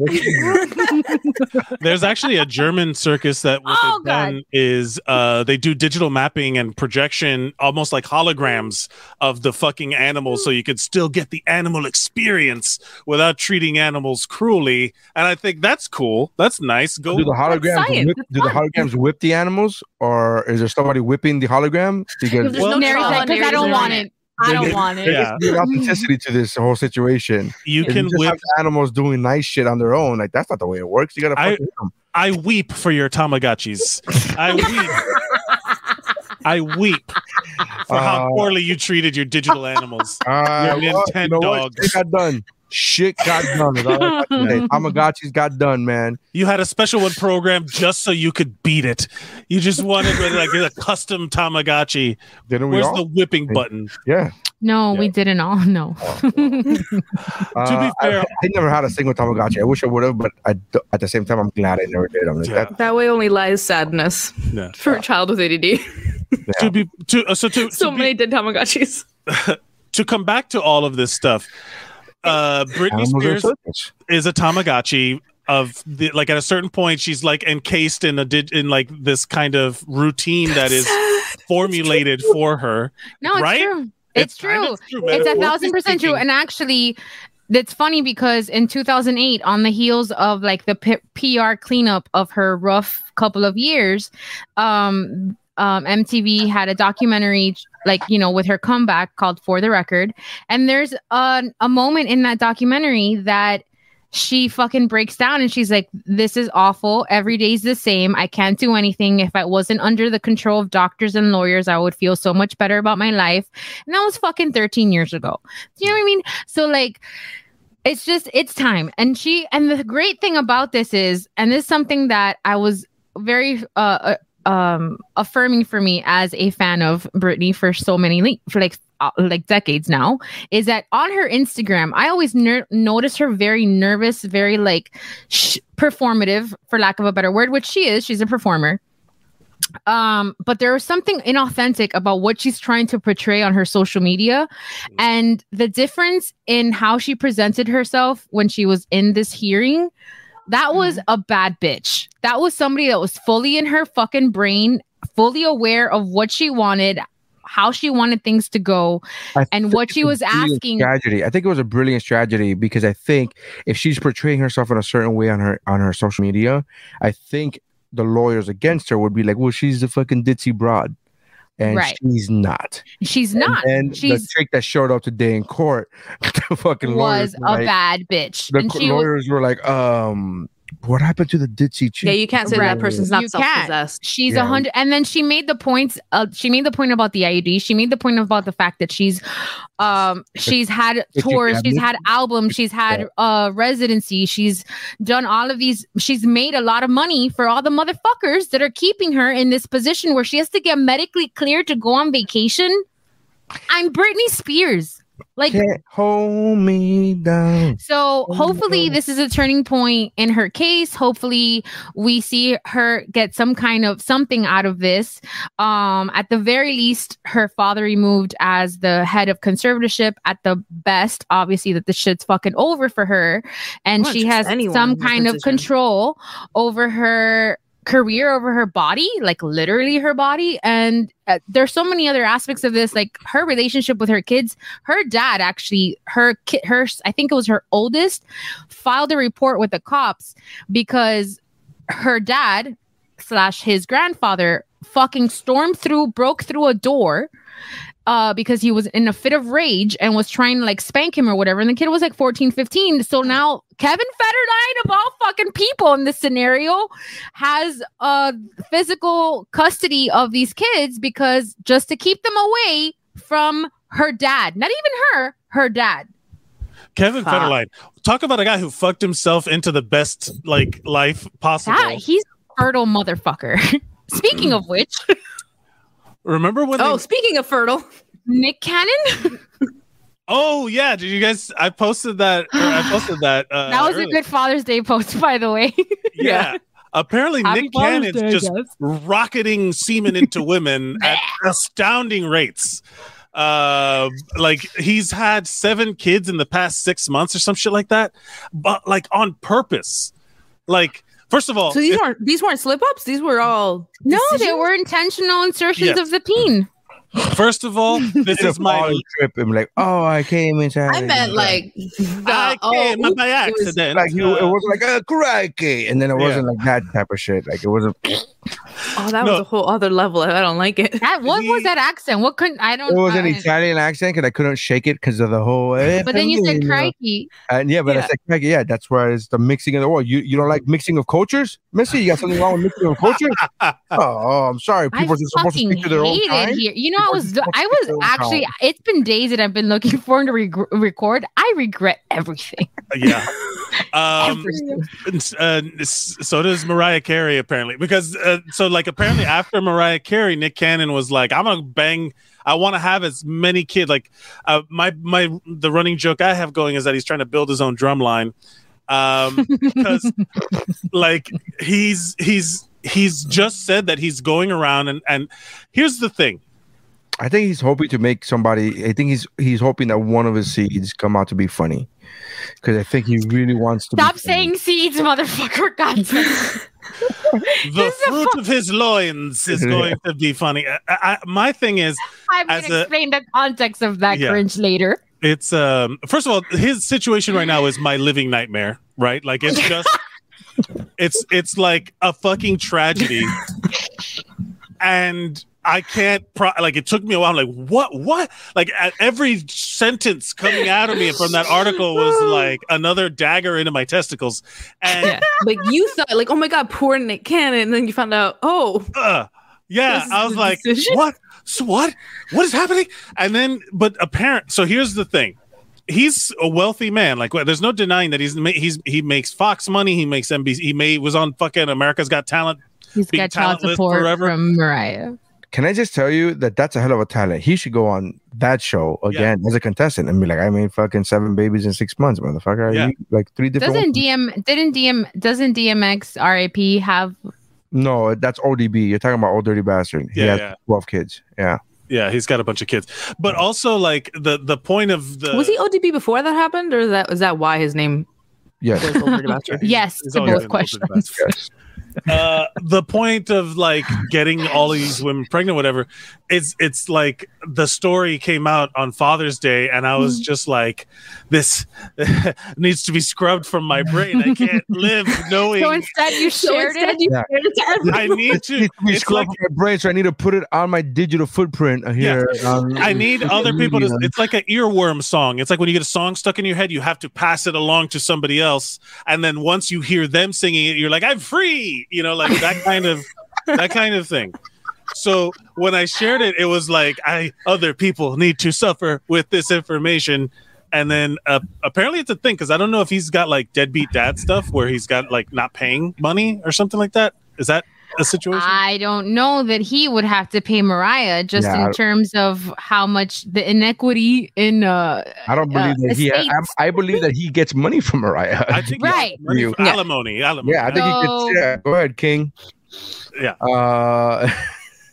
There's actually a German circus that what oh, they've God. done is uh, they do digital mapping and projection, almost like holograms of the fucking animals, so you could still get the animal experience without treating animals cruelly. And I think that's cool. That's nice. Go do the hologram. Whip, do the holograms whip the animals, or is there somebody whipping the hologram? Because there's well, no narrative, because I don't want it. I don't want it. Yeah. There's authenticity to this whole situation. You if can you just whip have animals doing nice shit on their own. Like that's not the way it works. You gotta. I, them. I weep for your Tamagotchis. I weep. I weep for uh, how poorly you treated your digital animals. Uh, your well, Nintendo you know dogs. Got done. Shit got done. Tamagotchis got done, man. You had a special one programmed just so you could beat it. You just wanted like a custom Tamagotchi. Didn't we Where's all? the whipping button? Yeah. No, yeah. we didn't all. No. uh, to be fair, I, I never had a single Tamagotchi. I wish I would have, but I, at the same time, I'm glad I never did. Like, yeah. that, that way only lies sadness yeah. for yeah. a child with A D D. Yeah. To be to uh, so to so to many be, did Tamagotchis. To come back to all of this stuff. Uh, Britney Spears is a Tamagotchi of the, like at a certain point she's like encased in a did in like this kind of routine that is formulated for her. No, it's right? true. It's, it's true. true. It's a thousand percent true. And actually, that's funny because in two thousand eight, on the heels of like the P- PR cleanup of her rough couple of years, um, um, M T V had a documentary, like, you know, with her comeback called For the Record. And there's a, a moment in that documentary that she fucking breaks down and she's like, this is awful. Every day's the same. I can't do anything. If I wasn't under the control of doctors and lawyers, I would feel so much better about my life. And that was fucking thirteen years ago. Do you know what I mean? So like, it's just, it's time. And she, and the great thing about this is, and this is something that I was very, uh, uh um, affirming for me as a fan of Britney for so many, le- for like, Uh, like decades now, is that on her Instagram, I always ner- notice her very nervous, very like sh- performative, for lack of a better word, which she is. She's a performer. Um, but there was something inauthentic about what she's trying to portray on her social media, and the difference in how she presented herself when she was in this hearing. That was a bad bitch. That was somebody that was fully in her fucking brain, fully aware of what she wanted, how she wanted things to go, and what she was asking. Strategy. I think it was a brilliant strategy, because I think if she's portraying herself in a certain way on her on her social media, I think the lawyers against her would be like, well, she's a fucking ditzy broad. And right. she's not. She's not. And she's, the chick that showed up today in court, the fucking was a like, bad bitch. The and co- she lawyers was- were like, um... what happened to the ditzy chick? Yeah, you can't say right. that person's not you self-possessed. Can't. She's a yeah. hundred, and then she made the points. Uh, she made the point about the I U D. She made the point about the fact that she's, um, she's had tours, she's had albums, she's had uh residency, she's done all of these. She's made a lot of money for all the motherfuckers that are keeping her in this position where she has to get medically cleared to go on vacation. I'm Britney Spears. Like, can't hold me down. So hopefully this is a turning point in her case. Hopefully we see her get some kind of something out of this. Um, at the very least, her father removed as the head of conservatorship. At the best, obviously that the shit's fucking over for her, and well, she has some kind of control over her career, over her body, like literally her body. And uh, there's so many other aspects of this, like her relationship with her kids. Her dad actually, her kid, her, I think it was her oldest, filed a report with the cops because her dad slash his grandfather fucking stormed through, broke through a door uh, because he was in a fit of rage and was trying to like spank him or whatever. And the kid was like fourteen, fifteen. So now Kevin Federline, of all fucking people in this scenario, has a uh, physical custody of these kids because just to keep them away from her dad, not even her, her dad. Kevin Fuck. Federline, talk about a guy who fucked himself into the best like life possible. That, he's a fertile motherfucker. Speaking of which, remember when? Oh, they... speaking of fertile, Nick Cannon. Oh yeah, did you guys? I posted that. Or I posted that. Uh, that was earlier. A good Father's Day post, by the way. yeah. yeah. Apparently, Happy Nick Father's Cannon's Day, just rocketing semen into women at astounding rates. Uh, like he's had seven kids in the past six months or some shit like that, but like on purpose. Like, first of all, so these if- weren't these weren't slip ups. These were all no, decisions? They were intentional insertions yes. of the peen. First of all, this is my trip. I'm like, oh, I came into. I meant like, the, I came oh, by accident. It was like, you, it was like a crikey, and then it yeah. wasn't like that type of shit. Like it wasn't. Oh, that no. was a whole other level. I don't like it. That, what was that accent? What couldn't I don't? It was I, an Italian accent because I couldn't shake it because of the whole. Eh, but then you said crikey. And yeah, but yeah. I said crikey. Yeah, that's where it's the mixing of the world. You you don't like mixing of cultures, Missy? You got something wrong with mixing of cultures? oh, oh, I'm sorry. People I are just supposed to speak to their own time. Here. You know. I was I was actually it's been days that I've been looking for him to re- record. I regret everything. Yeah. Um everything. Uh, so does Mariah Carey apparently, because uh, so like apparently after Mariah Carey, Nick Cannon was like, I'm gonna bang, I want to have as many kids. Like uh, my my the running joke I have going is that he's trying to build his own Drumline, um because like he's he's he's just said that he's going around and and here's the thing. I think he's hoping to make somebody. I think he's he's hoping that one of his seeds come out to be funny, because I think he really wants to. Stop be saying funny. Seeds, motherfucker! God. The fruit fu- of his loins is going to be funny. I, I, my thing is, I'm going to explain the context of that yeah. cringe later. It's um. First of all, his situation right now is my living nightmare. Right, like it's just, it's it's like a fucking tragedy. and I can't pro- like it took me a while. I'm like, what what like at every sentence coming out of me from that article was like another dagger into my testicles. And yeah. But you thought like, oh my god, poor Nick Cannon, and then you found out, oh uh, yeah, I was like, decision? what so what what is happening? And then but apparent so here's the thing. He's a wealthy man. Like, well, there's no denying that he's he's he makes Fox money. He makes N B C. He made was on fucking America's Got Talent. He's got child support forever. From Mariah. Can I just tell you that that's a hell of a talent? He should go on that show again yeah. as a contestant and be like, I made fucking seven babies in six months, motherfucker. Yeah. Like three different. Doesn't D M didn't D M doesn't D M X R I P have? No, that's O D B. You're talking about Old Dirty Bastard. He yeah, has yeah. twelve kids. Yeah. Yeah, he's got a bunch of kids, but also like the the point of the was he O D B before that happened, or is that is that why his name? Yes, yes, to both questions. Uh, the point of like getting all these women pregnant, whatever. It's it's like the story came out on Father's Day, and I was just like, this needs to be scrubbed from my brain. I can't live knowing. So instead, you shared so it. You yeah. shared it I need to, it needs to be scrubbed like, from my brain, so I need to put it on my digital footprint here. Yeah. Um, I need other people to. It's like an earworm song. It's like when you get a song stuck in your head, you have to pass it along to somebody else, and then once you hear them singing it, you're like, I'm free. You know, like that kind of that kind of thing. So when I shared it, it was like, I other people need to suffer with this information. And then uh, apparently it's a thing, because I don't know if he's got like deadbeat dad stuff where he's got like not paying money or something like that. Is that a situation? I don't know that he would have to pay Mariah just yeah, in terms of how much the inequity in. Uh, I don't believe uh, that he. I, I believe that he gets money from Mariah. I think right. Money yeah. Alimony, alimony. Yeah, I think so, he gets. Yeah, go ahead, King. Yeah. Uh,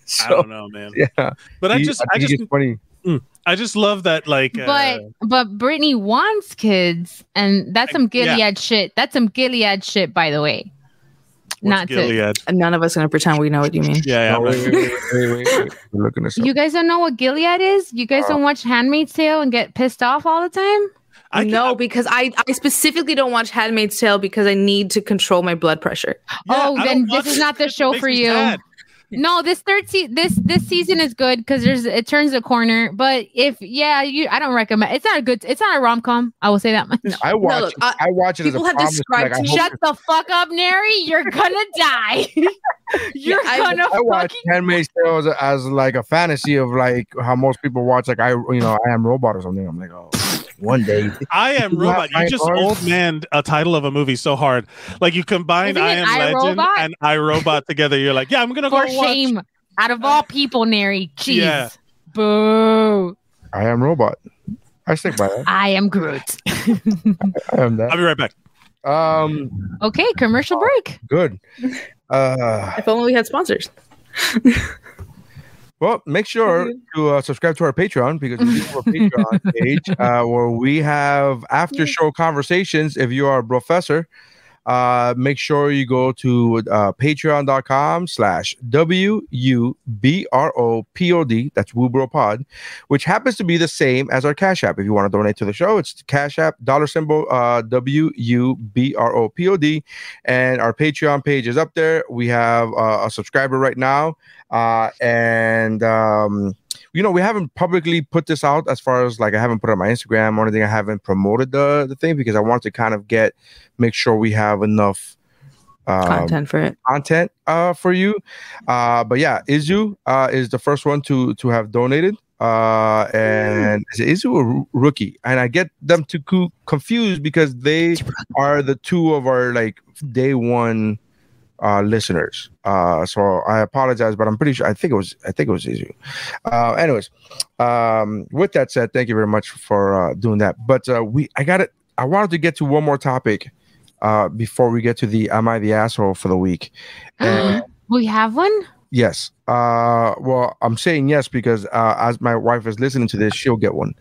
So, I don't know, man. Yeah, but I just, I, I just, funny. Mm, I just love that, like. Uh, but but Britney wants kids, and that's some Gilead I, yeah. shit. That's some Gilead shit, by the way. What's Not Gilead? To, none of us gonna pretend we know what you mean. Yeah, yeah. No, wait, wait, wait, wait, wait. We're looking this up. You guys don't know what Gilead is? You guys uh, don't watch Handmaid's Tale and get pissed off all the time? I no, I, because I, I specifically don't watch Handmaid's Tale because I need to control my blood pressure. Yeah, oh, I then this is not the show for you. Sad. No, this third se- this this season is good because there's it turns a corner. But if yeah, you I don't recommend. It's not a good. It's not a rom com. I will say that much. No. I watch. No, look, uh, I watch it. People as a have promise, described. Like, shut the fuck up, Neri. You're gonna die. You're yeah, gonna. I, I watch Handmaid's Tale as, as like a fantasy of like how most people watch like I you know I Am Robot or something. I'm like, oh. One day, I Am Robot. You just old manned a title of a movie so hard. Like you combine I Am Legend and I Robot together, you're like, yeah, I'm gonna go. For shame, out of all people, Neri. Jeez, yeah. Boo. I Am Robot. I stick by that. I am Groot. I am that. I'll be right back. Um. Okay, commercial break. Good. Uh, if only we had sponsors. Well, make sure to uh, subscribe to our Patreon because we have a Patreon page uh, where we have after-show conversations. If you are a professor, uh, make sure you go to uh, patreon.com slash W U B R O P O D. That's WuBroPod, which happens to be the same as our Cash App. If you want to donate to the show, it's Cash App, dollar symbol, uh, W U B R O P O D. And our Patreon page is up there. We have uh, a subscriber right now. Uh, and, um, you know, we haven't publicly put this out as far as like I haven't put it on my Instagram or anything. I haven't promoted the, the thing because I want to kind of get make sure we have enough uh, content for it. Content uh, for you. Uh, but yeah, Izu uh, is the first one to to have donated. Uh, and mm. is Izu a r- rookie? And I get them too co- confused because they are the two of our like day one. Uh, listeners, uh, so I apologize, but I'm pretty sure I think it was I think it was easy. Uh, anyways, um, with that said, thank you very much for uh, doing that. But uh, we I got it. I wanted to get to one more topic uh, before we get to the Am I the Asshole for the week. And we have one. Yes. Uh, well, I'm saying yes because uh, as my wife is listening to this, she'll get one.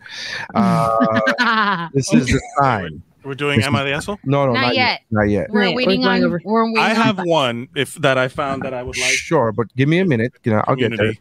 Uh, this is the sign. We're doing Am I the Asshole? No, no, not, not yet. yet. Not yet. We're yeah. waiting on. Over. We're waiting I have on. one if that I found that I would like. Sure, but give me a minute. You know, I'll Community. get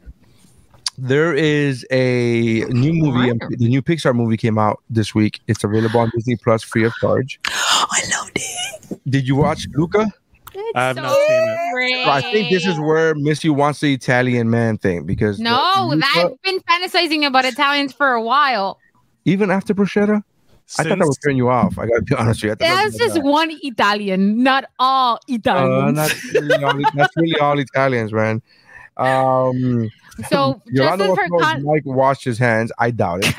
there. There is a new movie. The new Pixar movie came out this week. It's available on Disney Plus free of charge. Oh, I loved it. Did you watch Luca? It's I have so not seen it. So I think this is where Missy wants the Italian man thing because no, the, I've know, been fantasizing about Italians for a while. Even after bruschetta? Since I thought that was turning you off. I gotta be honest with you. That's just that. One Italian, not all Italians. Uh, not really all, that's really all Italians, man. Um, so Justin for con- Mike washed his hands. I doubt it.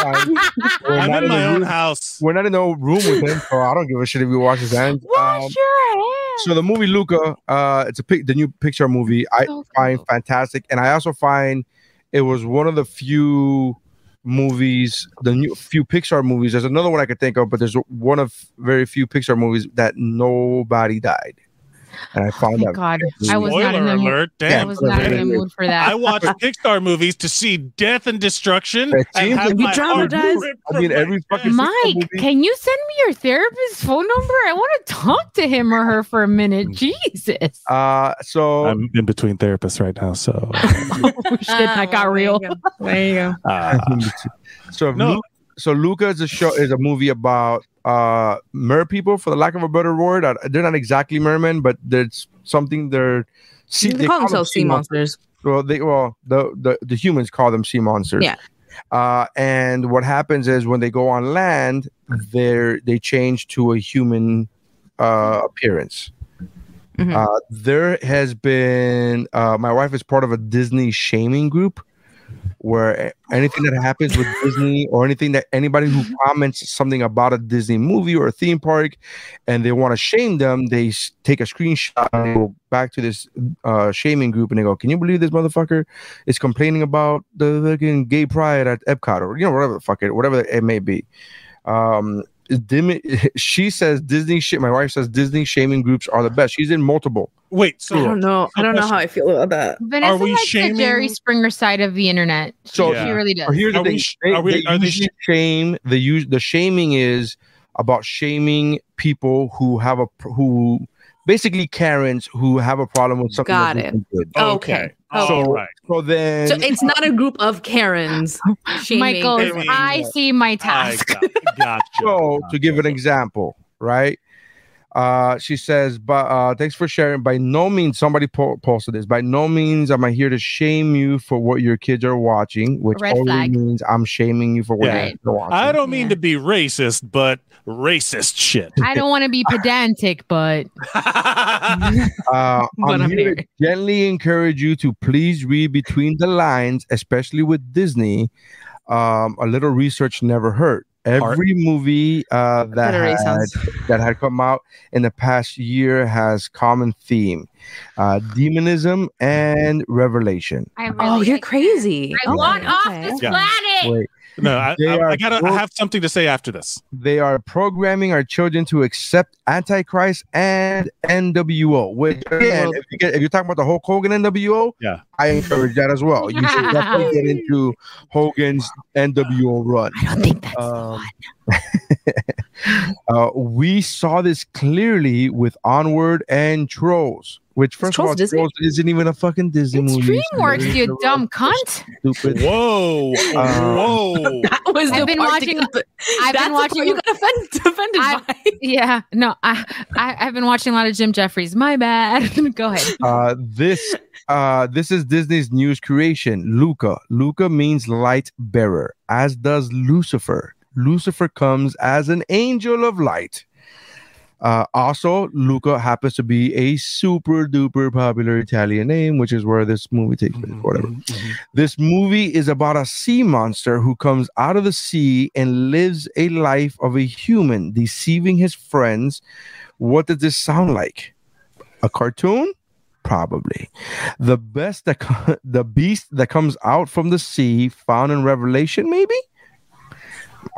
I'm in, in my own room. House. We're not in the old room with him, so I don't give a shit if he washes his hands. Wash um, your hands. So the movie Luca, uh, it's a pic- the new Pixar movie. I so find cool. fantastic, and I also find it was one of the few. Movies, the new few Pixar movies. There's another one I could think of, but there's one of very few Pixar movies that nobody died. And I found oh out. God, I was not in the mood. Damn. I was not in the mood for that. I watch Pixar movies to see death and destruction. It seems and like you traumatized. I mean, every fucking Mike. Can you send me your therapist's phone number? I want to talk to him or her for a minute. Jesus. Uh, so I'm in between therapists right now. So oh, shit, uh, that got real. There you go. There you go. Uh, so no. Luke, so Luca is a show is a movie about. Uh, mer people, for the lack of a better word, uh, they're not exactly mermen, but there's something they're. Sea, they, they call themselves sea monsters. monsters. Well, they well the, the the humans call them sea monsters. Yeah. Uh, and what happens is when they go on land, they they change to a human uh, appearance. Mm-hmm. Uh, there has been uh, my wife is part of a Disney shaming group. Where anything that happens with Disney or anything that anybody who comments something about a Disney movie or a theme park and they want to shame them, they take a screenshot and go back to this uh, shaming group and they go, can you believe this motherfucker is complaining about the fucking gay pride at Epcot or, you know, whatever the fuck it, whatever it may be. Um, she says Disney shit. My wife says Disney shaming groups are the best. She's in multiple. Wait, so I don't know. I don't know how I feel about that. Vanessa are we likes shaming? The Jerry Springer side of the internet. So yeah. She really does. Here's the thing. They, are we, they are they sh- shame? The use the shaming is about shaming people who have a who basically Karens who have a problem with something. Got it. Good. Okay. okay. So, right. so then, so it's not a group of Karens. Michael, I see my task. I got, gotcha. So to give an example, right? Uh, she says, but uh, thanks for sharing. By no means, somebody po- posted this. By no means am I here to shame you for what your kids are watching, which Red only flag. Means I'm shaming you for what yeah. your kids are watching. I don't mean yeah. to be racist, but racist shit. I don't want to be pedantic, but, uh, but I'm, I'm here to gently encourage you to please read between the lines, especially with Disney. Um, a little research never hurt. Every movie uh, that had, that had come out in the past year has common theme, uh, demonism and revelation. Really oh, you're crazy! I oh, want okay. off this yeah. planet. Wait. No, I, I, I gotta. Pro- I have something to say after this. They are programming our children to accept Antichrist and N W O. Which again, if, you get, if you're talking about the Hulk Hogan N W O, yeah, I encourage that as well. You should definitely get into Hogan's N W O run. I don't think that's um, the one. uh, we saw this clearly with Onward and Trolls. Which first Trolls of all, Disney? Trolls isn't even a fucking Disney it's movie. DreamWorks, you dumb cunt! Stupid. Whoa, uh, whoa! That was I've the been watching. Of, I've been watching. You got offended, offended I, by. Yeah, no, I, I, I've been watching a lot of Jim Jeffries. My bad. Go ahead. Uh, this, uh, this is Disney's newest creation, Luca. Luca means light bearer, as does Lucifer. Lucifer comes as an angel of light. Uh, also, Luca happens to be a super duper popular Italian name, which is where this movie takes place. Mm-hmm. Whatever. Mm-hmm. This movie is about a sea monster who comes out of the sea and lives a life of a human, deceiving his friends. What does this sound like? A cartoon? Probably. The best that co- the beast that comes out from the sea, found in Revelation, maybe?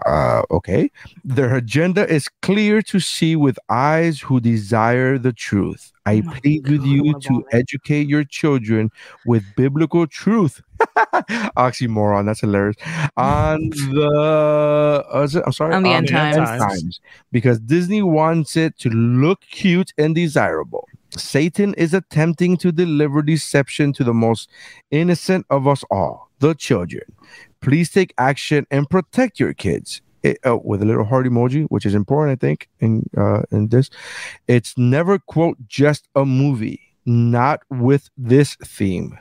Uh, okay. Their agenda is clear to see with eyes who desire the truth. I oh plead God, with you to moment. Educate your children with biblical truth. Oxymoron. That's hilarious. On the, uh, it, I'm sorry. On the on end times. times. Because Disney wants it to look cute and desirable. Satan is attempting to deliver deception to the most innocent of us all, the children. Please take action and protect your kids. it, uh, with a little heart emoji, which is important, I think, in, uh, in this. It's never, quote, just a movie, not with this theme.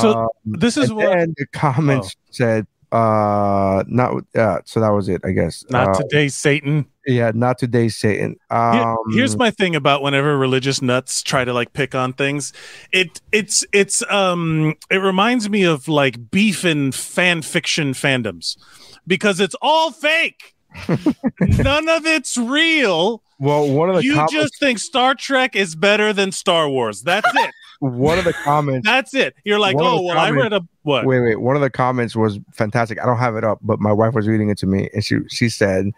So um, this is what... And the comments oh. said, uh, not... Uh, so that was it, I guess. Not uh, today, Satan. Yeah, not today, Satan. Um, Here's my thing about whenever religious nuts try to like pick on things. It it's it's um it reminds me of like beef in fan fiction fandoms, because it's all fake. None of it's real. Well, one of the you comments- just think Star Trek is better than Star Wars. That's it. One of the comments. That's it. You're like, oh, well, comments, I read a what? Wait, wait. One of the comments was fantastic. I don't have it up, but my wife was reading it to me, and she she said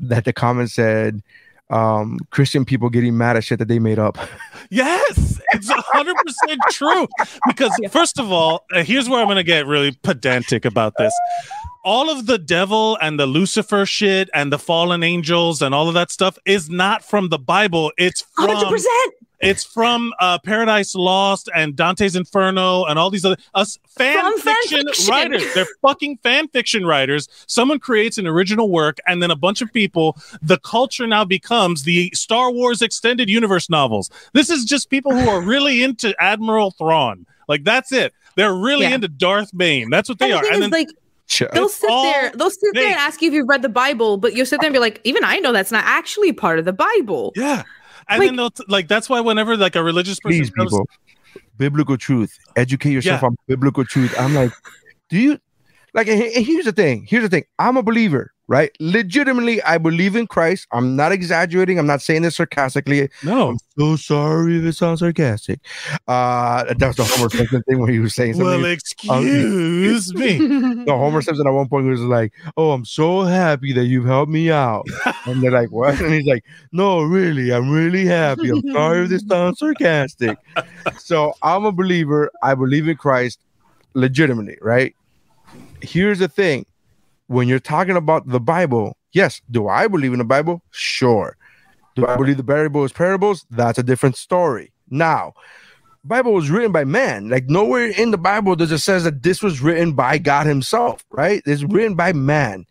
that the comment said, um, "Christian people getting mad at shit that they made up." Yes, it's one hundred percent true. Because first of all, uh, here's where I'm gonna get really pedantic about this. All of the devil and the Lucifer shit and the fallen angels and all of that stuff is not from the Bible. It's from one hundred percent. It's from uh, Paradise Lost and Dante's Inferno and all these other us fan, fan fiction, fiction writers. They're fucking fan fiction writers. Someone creates an original work, and then a bunch of people, the culture now becomes the Star Wars extended universe novels. This is just people who are really into Admiral Thrawn. Like, that's it. They're really yeah. into Darth Bane. That's what they and the are. Thing and is, then, like, Sure. They'll sit there. They'll sit there and ask you if you've read the Bible, but you'll sit there and be like, "Even I know that's not actually part of the Bible." Yeah, and like, then they'll t- like that's why whenever like a religious person, please, goes, people, biblical truth, educate yourself yeah. on biblical truth. I'm like, do you like? And here's the thing. Here's the thing. I'm a believer, right? Legitimately, I believe in Christ. I'm not exaggerating. I'm not saying this sarcastically. No, I'm so sorry if it sounds sarcastic. Uh, that was the Homer Simpson thing when he was saying something. Well, excuse um, me. No, Homer Simpson at one point was like, "Oh, I'm so happy that you've helped me out." And they're like, "What?" And he's like, "No, really, I'm really happy. I'm sorry if this sounds sarcastic." So I'm a believer. I believe in Christ, legitimately, right? Here's the thing. When you're talking about the Bible, yes, do I believe in the Bible? Sure. Do I believe the Bible is parables? That's a different story. Now, the Bible was written by man. Like, nowhere in the Bible does it says that this was written by God himself, right? It's written by man.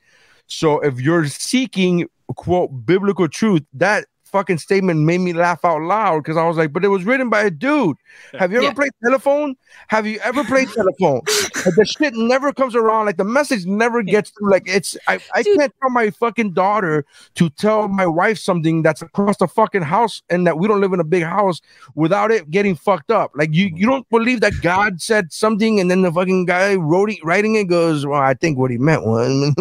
So if you're seeking, quote, biblical truth, that fucking statement made me laugh out loud, because I was like, but it was written by a dude. Have you ever yeah. played telephone? Have you ever played telephone? Like, the shit never comes around. Like, the message never gets through. Like, it's I, I can't tell my fucking daughter to tell my wife something that's across the fucking house and that we don't live in a big house without it getting fucked up. Like, you you don't believe that God said something and then the fucking guy wrote it, writing it goes, well, I think what he meant was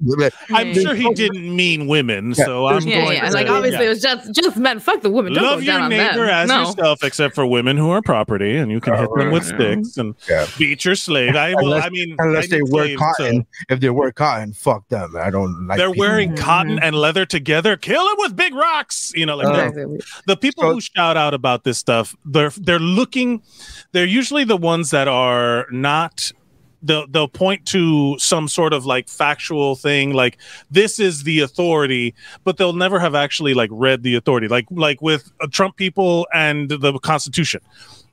yeah. I'm sure he didn't mean women, yeah. so I'm yeah, going yeah. to like obviously yeah. it was just Just men, fuck the women. Don't Love go down your neighbor as no. yourself, except for women who are property, and you can uh, hit them with sticks and yeah. beat your slave. I, well, unless, I mean, unless I they wear slave, cotton. So. If they wear cotton, fuck them. I don't like. They're people. Wearing cotton and leather together. Kill it with big rocks. You know, like uh, no. the people so, who shout out about this stuff. They're they're looking. They're usually the ones that are not. They'll, they'll point to some sort of like factual thing, like this is the authority, but they'll never have actually like read the authority, like like with uh, Trump people and the Constitution.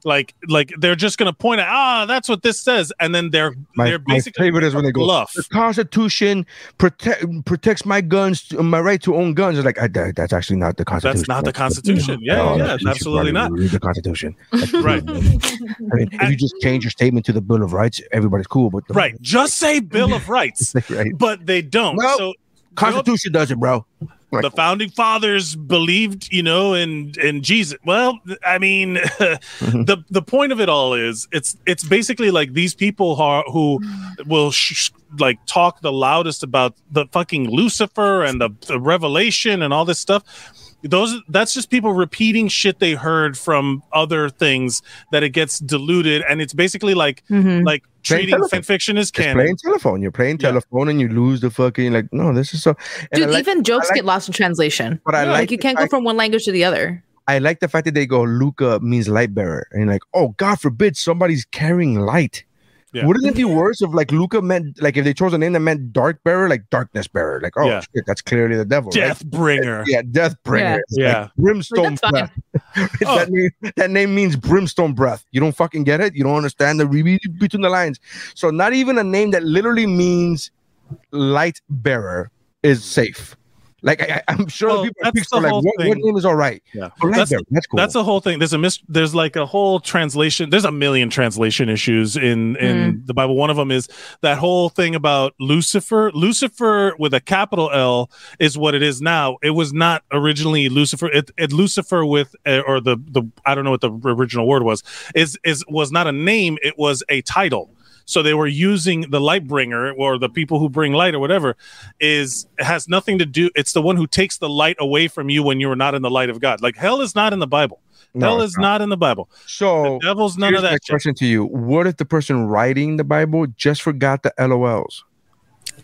Like, like they're just gonna point out, ah, that's what this says, and then they're my, they're basically my favorite is when they go, bluff. The Constitution protect protects my guns, my right to own guns. It's like I, that, that's actually not the Constitution. That's not the Constitution. Yeah, no, yeah, no, absolutely not. Read the Constitution, that's right? I mean, if you just change your statement to the Bill of Rights, everybody's cool. But the- right, just say Bill of Rights, right. But they don't. Well, so Constitution does it, bro. Right. The founding fathers believed, you know, in, in Jesus. Well, I mean, mm-hmm. the the point of it all is it's it's basically like these people are, who will sh- like talk the loudest about the fucking Lucifer and the, the Revelation and all this stuff. Those that's just people repeating shit they heard from other things that it gets diluted, and it's basically like mm-hmm. like treating fan fiction as canon. Playing telephone, you're playing yeah. telephone, and you lose the fucking like. No, this is so. Dude, like, even jokes like, get lost in translation. But I yeah, like, like you can't fact, go from one language to the other. I like the fact that they go Luca means light bearer, and like, oh God forbid somebody's carrying light. Yeah. Wouldn't it be worse if like Luca meant like if they chose a name that meant dark bearer, like darkness bearer, like oh yeah. shit, that's clearly the devil, death right? bringer, yeah, death bringer, yeah, yeah. Like brimstone breath. Oh. that, name, that name means brimstone breath. You don't fucking get it. You don't understand the read between the lines. So not even a name that literally means light bearer is safe. Like I, I'm sure well, people at Pixar like what, what name is all right. Yeah, right that's, that's cool. That's a whole thing. There's a mis- There's like a whole translation. There's a million translation issues in in mm. the Bible. One of them is that whole thing about Lucifer. Lucifer with a capital L is what it is now. It was not originally Lucifer. It, it Lucifer with or the the I don't know what the original word was. Is is was not a name. It was a title. So they were using the light bringer or the people who bring light or whatever is has nothing to do. It's the one who takes the light away from you when you are not in the light of God. Like hell is not in the Bible. No, hell is not. not in the Bible. So the devil's none of that. My shit. Question to you: what if the person writing the Bible just forgot the L O Ls?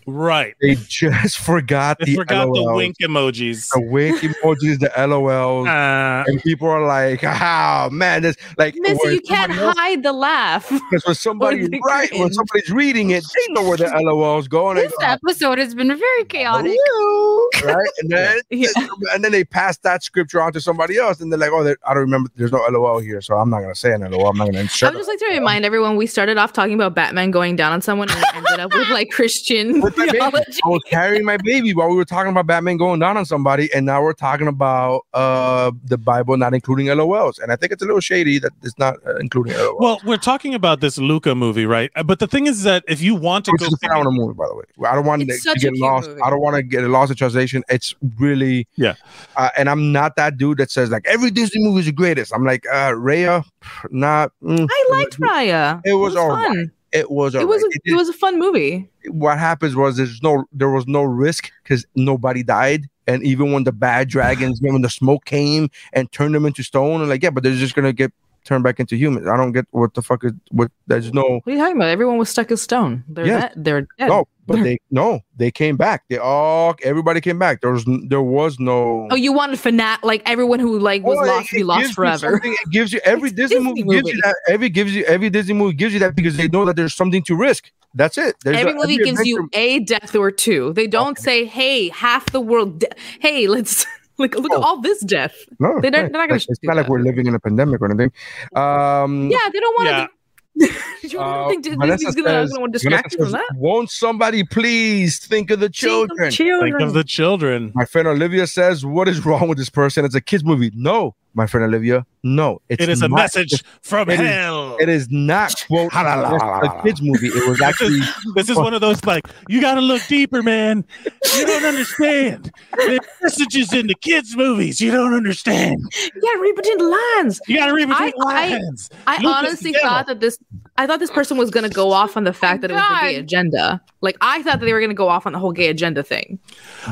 Right. They just forgot they the forgot L O Ls. The wink emojis. The wink emojis, the L O Ls. Uh, and people are like, oh man, this like Missy, you can't else, hide the laugh. Because when somebody's right, when somebody's reading it, they know where the L O Ls go. This go, episode has been very chaotic. Oh, right? And then yeah. and then they pass that scripture on to somebody else, and they're like, oh, I don't remember, there's no L O L here, so I'm not gonna say an L O L. I'm not gonna insert I would just like to remind everyone we started off talking about Batman going down on someone and ended up with like Christian. I was carrying my baby while we were talking about Batman going down on somebody, and now we're talking about uh, the Bible not including L O Ls. And I think it's a little shady that it's not uh, including L O Ls. Well, we're talking about this Luca movie, right? But the thing is that if you want to Which go, is a phenomenal movie, by the way. I don't want to, to get lost. Movie. I don't want to get lost in translation. It's really yeah. Uh, and I'm not that dude that says like every Disney movie is the greatest. I'm like uh, Raya, not. Mm, I liked Raya. It was, it was all fun. Right. It was a it was a, it, it was a fun movie. What happens was there's no there was no risk because nobody died, and even when the bad dragons, when the smoke came and turned them into stone, and like yeah, but they're just gonna get turned back into humans. I don't get what the fuck is what. There's no. What are you talking about? Everyone was stuck as stone. They're yes. dead. They're dead. No, but they no, they came back. They all everybody came back. There was there was no. Oh, you wanted fanat like everyone who like was oh, lost it, to be lost forever. It gives you every Disney, Disney movie, movie gives you that. Every gives you every Disney movie gives you that because they know that there's something to risk. That's it. There's every a, movie every gives adventure. You a death or two. They don't okay. say, "Hey, half the world. De- hey, let's." Like, look oh. at all this death. No, they don't, right. They're not going to It's not that. Like we're living in a pandemic or anything. Um, yeah, they don't want yeah. to. You uh, don't think Disney's going to distract you from that? Won't somebody please think of the children? Think of, children. Think of the children. My friend Olivia says, what is wrong with this person? It's a kid's movie. No, my friend Olivia, no. It's it is not, a message from it hell. Is, it is not, quote, a kid's movie. It was actually. this is, this is one of those, like, you got to look deeper, man. You don't understand. There's messages in the kids' movies. You don't understand. You got to read between the lines. You got to read between I, the lines. I, I honestly thought that this. I thought this person was going to go off on the fact that it was the gay agenda. Like, I thought that they were going to go off on the whole gay agenda thing.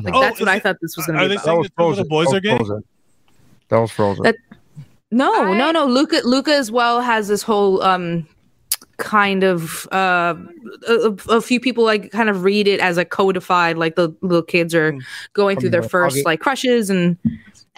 Like, oh, that's what it, I thought this was going to be. Are they about. Saying that, that, that the boys that are gay? Frozen. That was Frozen. That, no, I, no, no. Luca, Luca as well has this whole um, kind of uh, a, a few people like kind of read it as a codified, like the little kids are going through their first like crushes and.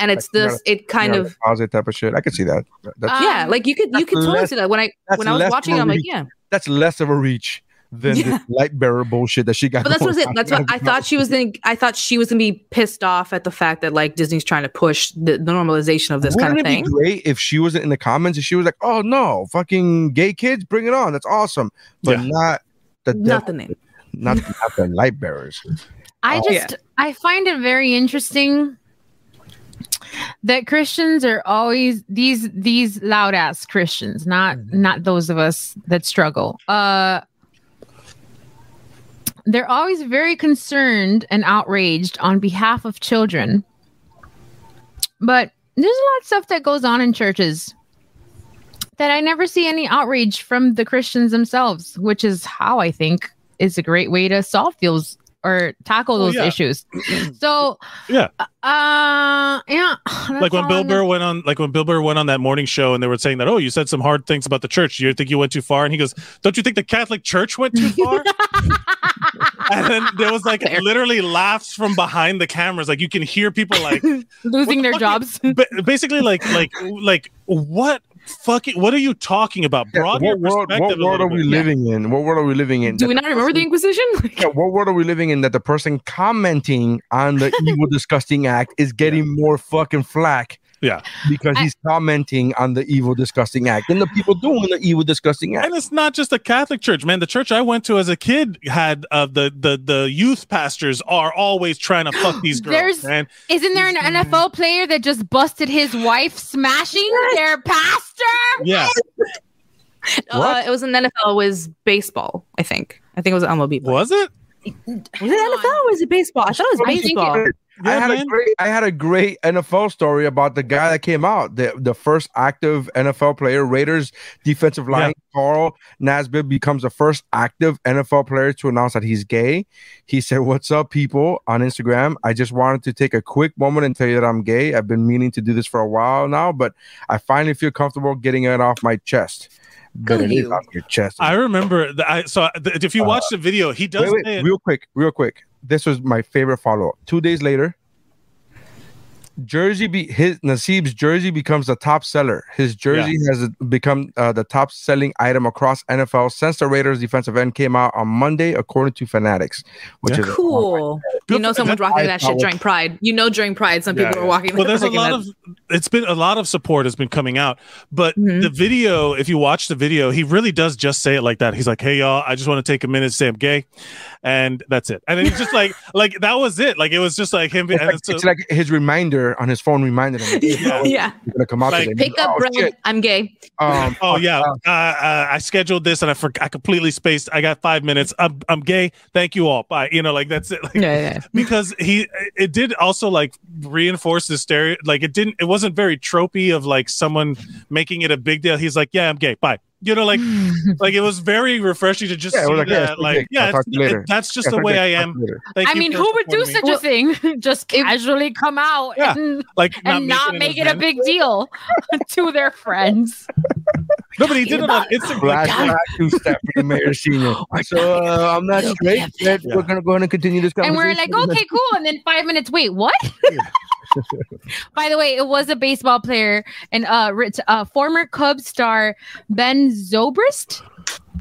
And it's like, this, it kind of positive type of shit. I could see that. That's, yeah, like you could you could totally see that. When I when I was watching, I'm like, yeah, that's less of a reach than yeah. this light bearer bullshit that she got. But that's what it. That's what I thought she was gonna. I thought she was gonna be pissed off at the fact that like Disney's trying to push the, the normalization of this Wouldn't kind of thing. It be great if she wasn't in the comments and she was like, oh no, fucking gay kids, bring it on. That's awesome, but yeah. not the not the name, not, not the light bearers. I oh. just yeah. I find it very interesting. That Christians are always these these loud ass Christians, not not those of us that struggle. Uh, they're always very concerned and outraged on behalf of children. But there's a lot of stuff that goes on in churches that I never see any outrage from the Christians themselves, which is how I think is a great way to solve those or tackle those oh, yeah. issues. So yeah, uh, yeah. Like when Bill Burr went on, like when Bill Burr went on that morning show, and they were saying that, oh, you said some hard things about the church. You think you went too far? And he goes, don't you think the Catholic Church went too far? And then there was like Fair. Literally laughs from behind the cameras. Like you can hear people like losing their jobs. Basically, like like like what. Fucking, what are you talking about? Broaden yeah, what world, what world are we bit. Living yeah. in? What world are we living in? Do that we not the remember person, the Inquisition? Yeah, what world are we living in that the person commenting on the evil, disgusting act is getting yeah. more fucking flack Yeah. Because I, he's commenting on the evil, disgusting act and the people doing the evil, disgusting act. And it's not just a Catholic church, man. The church I went to as a kid had uh, the, the, the youth pastors are always trying to fuck these girls. There's, man. Isn't there an N F L player that just busted his wife smashing their pastor? Yeah. Uh, it was an N F L. It was baseball, I think. I think it was M L B. Was it? Was it N F L or was it baseball? I thought it was baseball. I, it, yeah, I had man. a great, I had a great N F L story about the guy that came out, the the first active N F L player. Raiders defensive line yeah. Carl Nassib becomes the first active N F L player to announce that he's gay. He said, "What's up, people?" on Instagram. "I just wanted to take a quick moment and tell you that I'm gay. I've been meaning to do this for a while now, but I finally feel comfortable getting it off my chest." Good you. On your chest. I remember that. I, so th- if you watch uh, the video, he does. Wait, wait, say it. Real quick, real quick. This was my favorite follow up. Two days later, jersey be- his Nassib's jersey becomes the top seller. His jersey yes. has become uh, the top selling item across N F L since the Raiders defensive end came out on Monday, according to Fanatics. Which yeah. is cool. You know, someone's rocking that shit during Pride. You know, during Pride, some yeah, people yeah. are walking. Well, there's a lot that. of. It's been a lot of support has been coming out, but mm-hmm. the video, if you watch the video, he really does just say it like that. He's like, "Hey y'all, I just want to take a minute to say I'm gay," and that's it. And it's just like, like that was it. Like it was just like him. It's, and like, it's, it's so, like his reminder on his phone reminded him. Yeah, yeah. Gonna come out like, pick up, oh, bro. Shit. I'm gay. Um, oh yeah, uh, uh, I scheduled this and I forgot. I completely spaced. I got five minutes. I'm I'm gay. Thank you all. Bye. You know, like that's it. Like, yeah, yeah. Because he, it did also like reinforce the stereo. Like it didn't. It was. Wasn't very tropey of like someone making it a big deal. He's like, "Yeah, I'm gay. Bye." You know, like, like it was very refreshing to just yeah, see like, that. Yeah, like, big. yeah, it's, it, that's just yeah, the way big. I am. Like, I mean, who would do such me. a thing? Just casually come out yeah. and like not and not make it a big deal to their friends. No, but he did it on Instagram. So uh, I'm not straight. Yeah. We're gonna go ahead and continue this conversation. And we're like, okay, cool. And then five minutes. Wait, what? By the way, it was a baseball player and uh, uh former Cubs star Ben Zobrist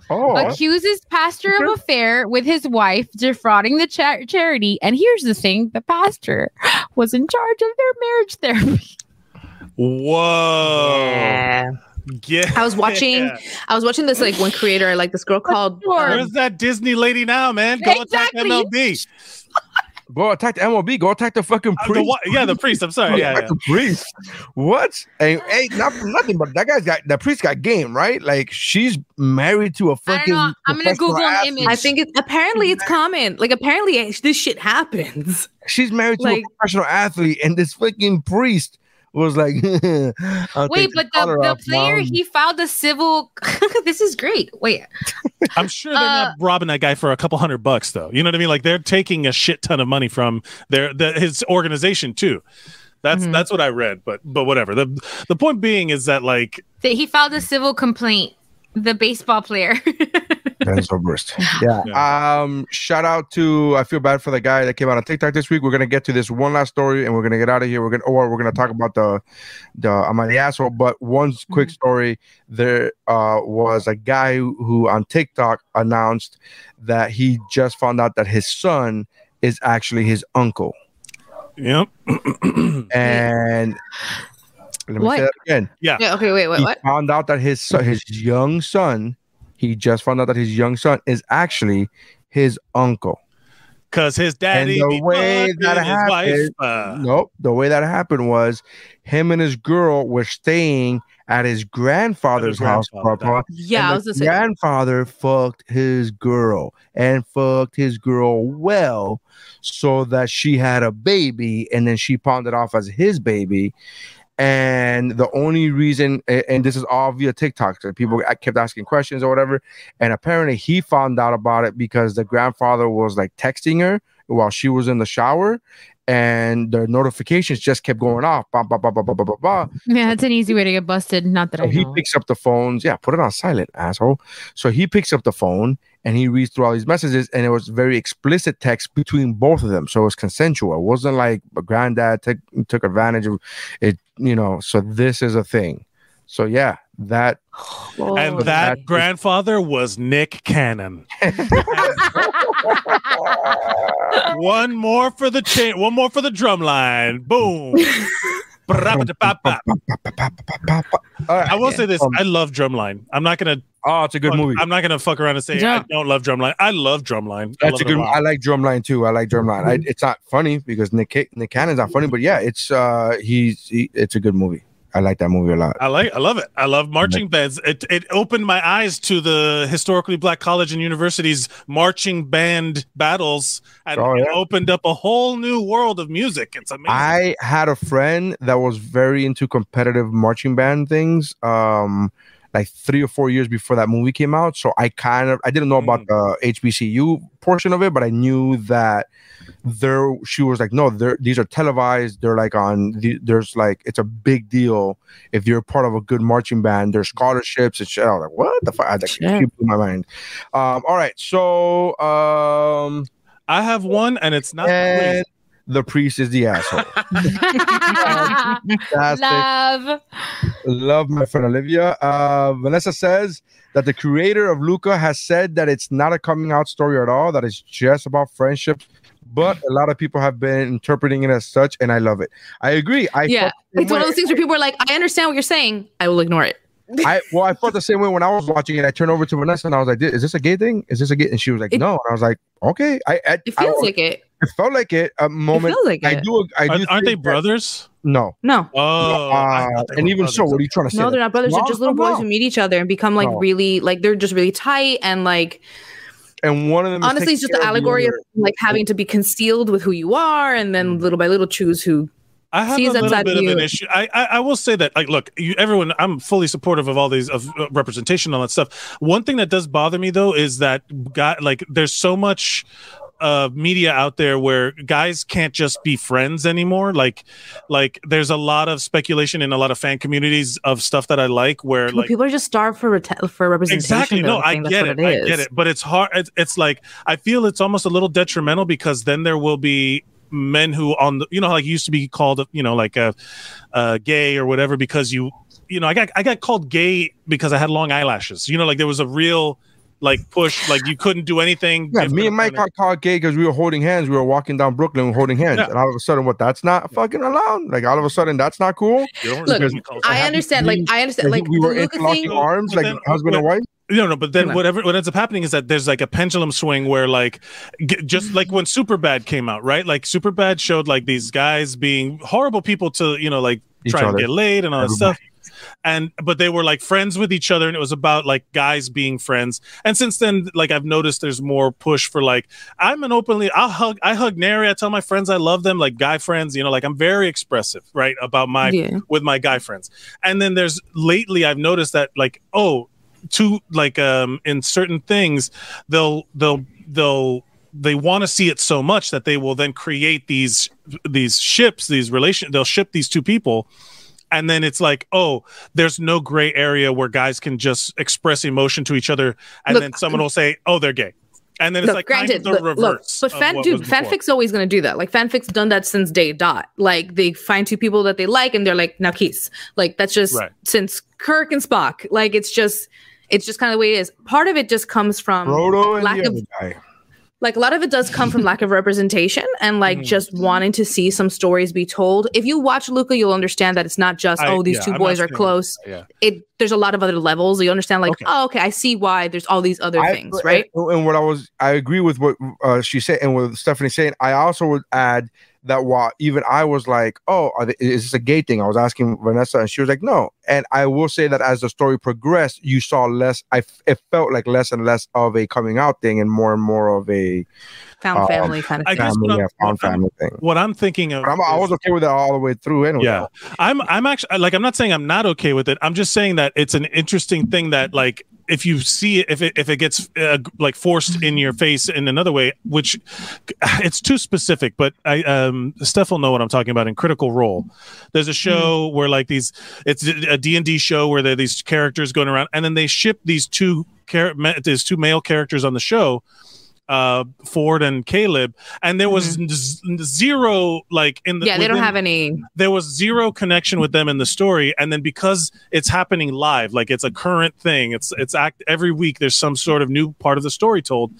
oh. accuses pastor of affair with his wife, defrauding the cha- charity. And here's the thing: the pastor was in charge of their marriage therapy. Whoa! Yeah. Yeah. I was watching. I was watching this like one creator, like this girl called. Sure. Um, Where's that Disney lady now, man? Go exactly. attack M L B. Go attack the M L B. Go attack the fucking priest. Uh, the wa- yeah, the priest. I'm sorry. Yeah, yeah. The priest. What? Ain't hey, hey, not nothing. But that guy's got that priest got game, right? Like she's married to a fucking. I don't know. I'm gonna Google an image. I think it's apparently it's common. Like apparently this shit happens. She's married to like, a professional athlete, and this fucking priest was like. Wait, but the, the player mom. he filed a civil. This is great. Wait. I'm sure they're uh, not robbing that guy for a couple hundred bucks, though. You know what I mean? Like they're taking a shit ton of money from their the, his organization too. That's mm-hmm. that's what I read, but but whatever. the The point being is that like that he filed a civil complaint. The baseball player. That's burst. Yeah. yeah. Um. Shout out to. I feel bad for the guy that came out on TikTok this week. We're gonna get to this one last story, and we're gonna get out of here. We're gonna or we're gonna talk about the the I'm the asshole. But one quick story. There uh was a guy who, who on TikTok announced that he just found out that his son is actually his uncle. Yep. And. Let me what? say that again. Yeah. yeah. Okay. Wait. Wait. He what? Found out that his son, his young son, he just found out that his young son is actually his uncle. Cause his daddy. And the way that happened. Wife, uh... Nope. The way that happened was him and his girl were staying at his grandfather's, his grandfather's house. Papa, yeah. I was his grandfather saying. fucked his girl and fucked his girl well, so that she had a baby, and then she pawned it off as his baby. And the only reason, and this is all via TikTok, so people kept asking questions or whatever. And apparently he found out about it because the grandfather was like texting her while she was in the shower. And the notifications just kept going off. Bah, bah, bah, bah, bah, bah, bah. Yeah, that's an easy way to get busted. Not that so I know. He picks up the phones. Yeah, put it on silent, asshole. So he picks up the phone and he reads through all these messages. And it was very explicit text between both of them. So it was consensual. It wasn't like a granddad t- took advantage of it, you know. So this is a thing. So yeah, that. Oh, and that, that grandfather is- was Nick Cannon. One more for the cha- one more for the drumline. Boom. I will say this: um, I love Drumline. I'm not gonna. Oh, it's a good fuck, movie. I'm not gonna fuck around and say yeah. I don't love Drumline. I love Drumline. That's love a good. A I like Drumline too. I like Drumline. I, it's not funny because Nick Nick Cannon's not funny, but yeah, it's uh, he's he, it's a good movie. I like that movie a lot. I like, I love it. I love marching bands. It it opened my eyes to the historically black college and universities marching band battles, and oh, yeah. it opened up a whole new world of music. It's amazing. I had a friend that was very into competitive marching band things, um, like three or four years before that movie came out. So I kind of I didn't know about the H B C U portion of it, but I knew that there she was like, no, these are televised. They're like on. The, there's like it's a big deal if you're part of a good marching band. There's scholarships and shit. I was like, what the fuck? I was like, yeah. It blew my mind. Um, all right, so um, I have one, and it's not. And the priest is the asshole. Love. Love, my friend Olivia. Uh, Vanessa says that the creator of Luca has said that it's not a coming out story at all, that it's just about friendship. But a lot of people have been interpreting it as such, and I love it. I agree. I yeah, it's one of those things where people are like, I understand what you're saying. I will ignore it. I well, I felt the same way when I was watching it. I turned over to Vanessa and I was like, "Is this a gay thing? Is this a gay?" And she was like, it, "No." And I was like, "Okay." I, I it feels I, like it. It felt like it. A moment. It like I it. do. I do. Are, aren't they brothers? That, no. No. Oh. Uh, and even brothers. so, what are you trying to say? No, they're not brothers. They're just little boys no. who meet each other and become like no. really like they're just really tight and like. And one of them honestly, is it's just the allegory of, of like having to be concealed with who you are, and then little by little choose who. I have She's a little bit of you. an issue. I, I I will say that, like, look, you, everyone, I'm fully supportive of all these of uh, representation and all that stuff. One thing that does bother me though is that God, like, there's so much uh, media out there where guys can't just be friends anymore. Like, like there's a lot of speculation in a lot of fan communities of stuff that I like where people, like people are just starved for for representation. Exactly. No, I get it. it I get it. But it's hard. It's, it's like I feel it's almost a little detrimental because then there will be men who on the, you know, like used to be called, you know, like a, a gay or whatever, because you, you know, I got, I got called gay because I had long eyelashes, you know, like there was a real like push, like you couldn't do anything. Yeah, me and Mike got called gay because we were holding hands. We were walking down Brooklyn holding hands. Yeah. And all of a sudden, what, that's not fucking allowed. Like all of a sudden, that's not cool. Look, I understand. Like, I understand. Like we were interlocking arms, like husband and wife. No, no, but then whatever what ends up happening is that there's like a pendulum swing where like g just like when Superbad came out, right? Like Superbad showed like these guys being horrible people to, you know, like trying to get laid and all that stuff. And but they were like friends with each other, and it was about like guys being friends. And since then, like I've noticed there's more push for like I'm an openly I'll hug I hug Nary. I tell my friends I love them, like guy friends, you know, like I'm very expressive, right? About my yeah. with my guy friends. And then there's lately I've noticed that like, oh, to like um in certain things they'll they'll they'll they want to see it so much that they will then create these these ships, these relation they'll ship these two people, and then it's like, oh, there's no gray area where guys can just express emotion to each other, and look, then someone will say, oh, they're gay. And then it's look, like granted, kind of the look, reverse. Look, but fan, dude, fanfic's always going to do that. Like fanfic's done that since day dot. Like they find two people that they like, and they're like, now kiss. Like that's just right. since Kirk and Spock. Like it's just, it's just kind of the way it is. Part of it just comes from Brodo lack of, like a lot of it does come from lack of representation and like mm. just wanting to see some stories be told. If you watch Luca, you'll understand that it's not just I, oh these yeah, two I'm boys are close. Yeah. It. There's a lot of other levels. You understand, like, okay. oh, okay, I see why there's all these other I, things, right? And, and what I was, I agree with what uh, she said and what Stephanie's saying. I also would add that while even I was like, oh, are they, is this a gay thing? I was asking Vanessa, and she was like, no. And I will say that as the story progressed, you saw less. I it felt like less and less of a coming out thing, and more and more of a found uh, family kind of. I guess family, what I'm, yeah, found what family I'm, thing. What I'm thinking of, I'm, I was okay with it all the way through. Anyway, yeah, I'm. I'm actually like, I'm not saying I'm not okay with it. I'm just saying that it's an interesting thing that like. If you see it, if it if it gets uh, like forced in your face in another way, which it's too specific, but I um Steph will know what I'm talking about. In Critical Role, there's a show where like these, it's a D and D show where there are these characters going around, and then they ship these two char these two male characters on the show, uh Ford and Caleb, and there was mm-hmm. zero like in the yeah they within, don't have any there was zero connection with them in the story. And then because it's happening live, like it's a current thing, it's it's act every week there's some sort of new part of the story told.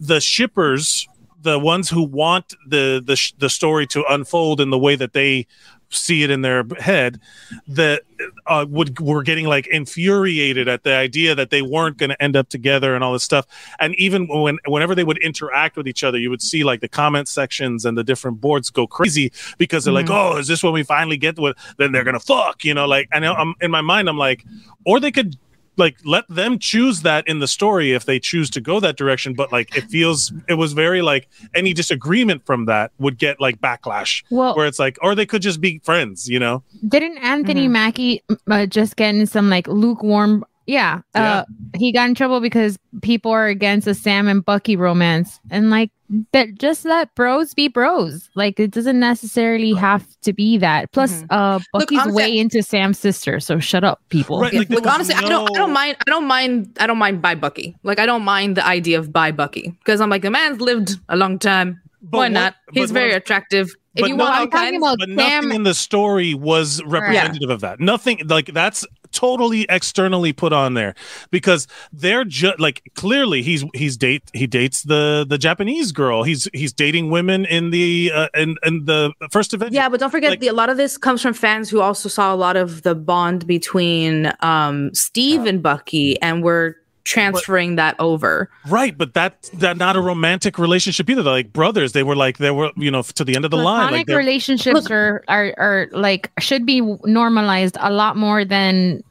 The shippers, the ones who want the the, the story to unfold in the way that they see it in their head, that uh, would were getting like infuriated at the idea that they weren't going to end up together and all this stuff. And even when whenever they would interact with each other, you would see like the comment sections and the different boards go crazy because they're mm-hmm. like, oh, is this when we finally get to it? Then they're going to fuck, you know, like, and I'm, in my mind, I'm like, or they could like let them choose that in the story if they choose to go that direction, but like it feels it was very like any disagreement from that would get like backlash. Well, where it's like, or they could just be friends, you know. Didn't Anthony mm-hmm. Mackie uh, just get in some like lukewarm yeah, uh, yeah he got in trouble because people are against the Sam and Bucky romance, and like that, just let bros be bros. Like it doesn't necessarily have to be that. Plus, mm-hmm. uh, Bucky's Look, honestly, way into Sam's sister, so shut up, people. Right, like, Look, honestly, no... I don't, I don't mind, I don't mind, I don't mind by Bucky. Like I don't mind the idea of by Bucky because I'm like the man's lived a long time. But Why not? What, He's very attractive. If you want, I'm talking about Sam. But nothing in the story was representative yeah. of that. Nothing like that's totally externally put on there because they're just like clearly he's he's date he dates the the Japanese girl. He's he's dating women in the uh, in in the first event. Yeah, but don't forget like, the, a lot of this comes from fans who also saw a lot of the bond between um, Steve uh, and Bucky, and were transferring but, that over. Right, but that that not a romantic relationship either. They're like brothers. They were like they were you know to the end of the platonic line. Like relationships look, are, are are like should be normalized a lot more than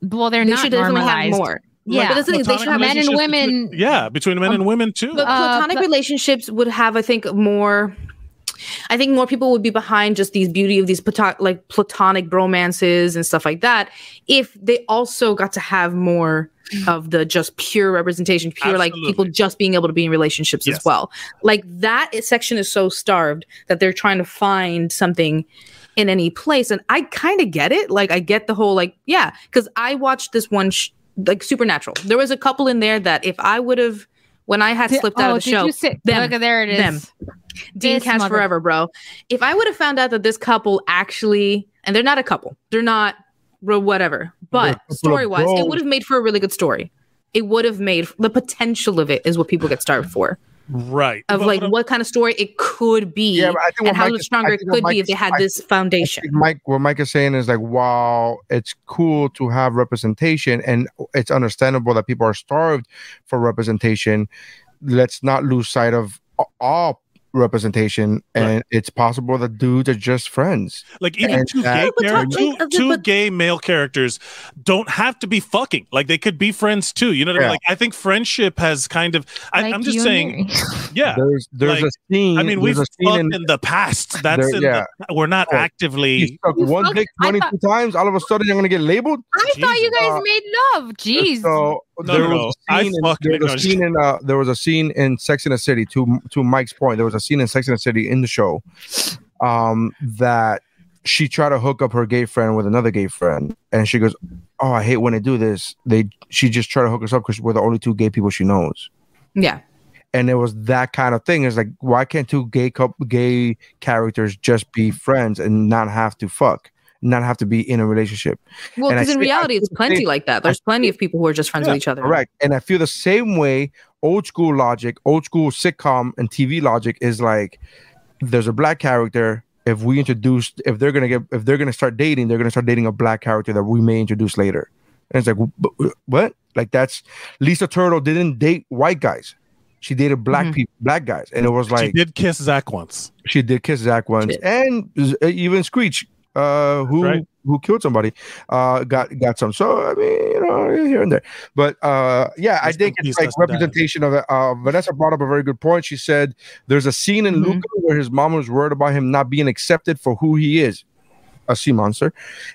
well they're they not should normalized. Have more. Yeah, like, but that's the thing, they should have men and women. Between, yeah, between men um, and women too. But platonic uh, pl- relationships would have I think more. I think more people would be behind just these beauty of these plato- like platonic romances and stuff like that if they also got to have more of the just pure representation, pure Absolutely. Like people just being able to be in relationships yes. as well. Like that section is so starved that they're trying to find something in any place. And I kind of get it. Like I get the whole like, yeah, because I watched this one, sh- like Supernatural. There was a couple in there that if I would have, when I had slipped did, out oh, of the show, sit- them, look, there it is. Them. Dean Cass mother- forever, bro. If I would have found out that this couple actually, and they're not a couple, they're not bro, whatever, but story-wise, it would have made for a really good story. It would have made the potential of it is what people get starved for, right? Of but, like but what kind of story it could be, yeah, I think and how Mike much stronger is, it could be if they had I, this foundation. Mike, what Mike is saying is like, wow, it's cool to have representation, and it's understandable that people are starved for representation. Let's not lose sight of all representation and right. It's possible that dudes are just friends like even two gay, char- two, two gay male characters don't have to be fucking like they could be friends too, you know what yeah. I mean? Like I think friendship has kind of I, like I'm just saying yeah there's there's like, a scene I mean we've fucked in, in the past that's there, in yeah. the, we're not oh, actively one dick twenty-two thought, times all of a sudden you're gonna get labeled I Jesus. Thought you guys uh, made love jeez so no, there, no, was no. In, there, was a scene in, uh, there was a scene in Sex and the City to to Mike's point there was a scene in Sex and the City in the show um, that she tried to hook up her gay friend with another gay friend and she goes oh I hate when they do this they she just tried to hook us up because we're the only two gay people she knows yeah and it was that kind of thing. It's like why can't two gay couple gay characters just be friends and not have to fuck not have to be in a relationship. Well, because in reality, it's plenty like that. There's plenty of people who are just friends with each other. Correct. And I feel the same way, old school logic, old school sitcom and T V logic is like, there's a black character. If we introduce, if they're going to get, if they're going to start dating, they're going to start dating a black character that we may introduce later. And it's like, what? Like that's, Lisa Turtle didn't date white guys. She dated black mm-hmm. people, black guys. And it was like. She did kiss Zach once. She did kiss Zach once. And even Screech. Uh, who right. who killed somebody? Uh, got got some. So I mean, you know, here and there. But uh, yeah, there's I think it's like representation of. Uh, Vanessa brought up a very good point. She said there's a scene in mm-hmm. Luca where his mom was worried about him not being accepted for who he is, a sea monster,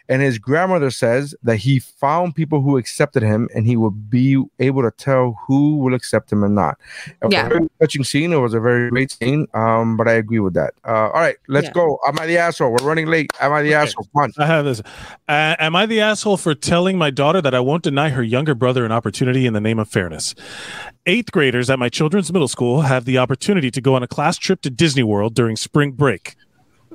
and his grandmother says that he found people who accepted him, and he will be able to tell who will accept him and not. It was yeah. a very touching scene. It was a very great scene. Um, but I agree with that. Uh, all right, let's yeah. go. Am I the asshole? We're running late. Am I the okay. asshole? Come on. I have this. Uh, am I the asshole for telling my daughter that I won't deny her younger brother an opportunity in the name of fairness? Eighth graders at my children's middle school have the opportunity to go on a class trip to Disney World during spring break.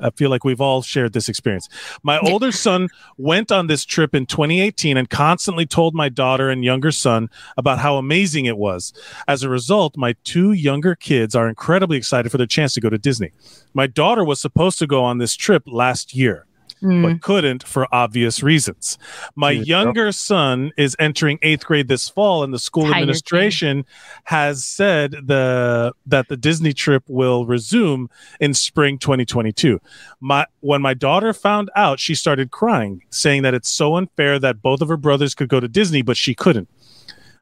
I feel like we've all shared this experience. My older son went on this trip in twenty eighteen and constantly told my daughter and younger son about how amazing it was. As a result, my two younger kids are incredibly excited for their chance to go to Disney. My daughter was supposed to go on this trip last year. mm. but couldn't for obvious reasons. My Dude, younger oh. son is entering eighth grade this fall, and the school Tiger administration King. has said the that the Disney trip will resume in spring twenty twenty-two. My when my daughter found out, she started crying, saying that it's so unfair that both of her brothers could go to Disney, but she couldn't.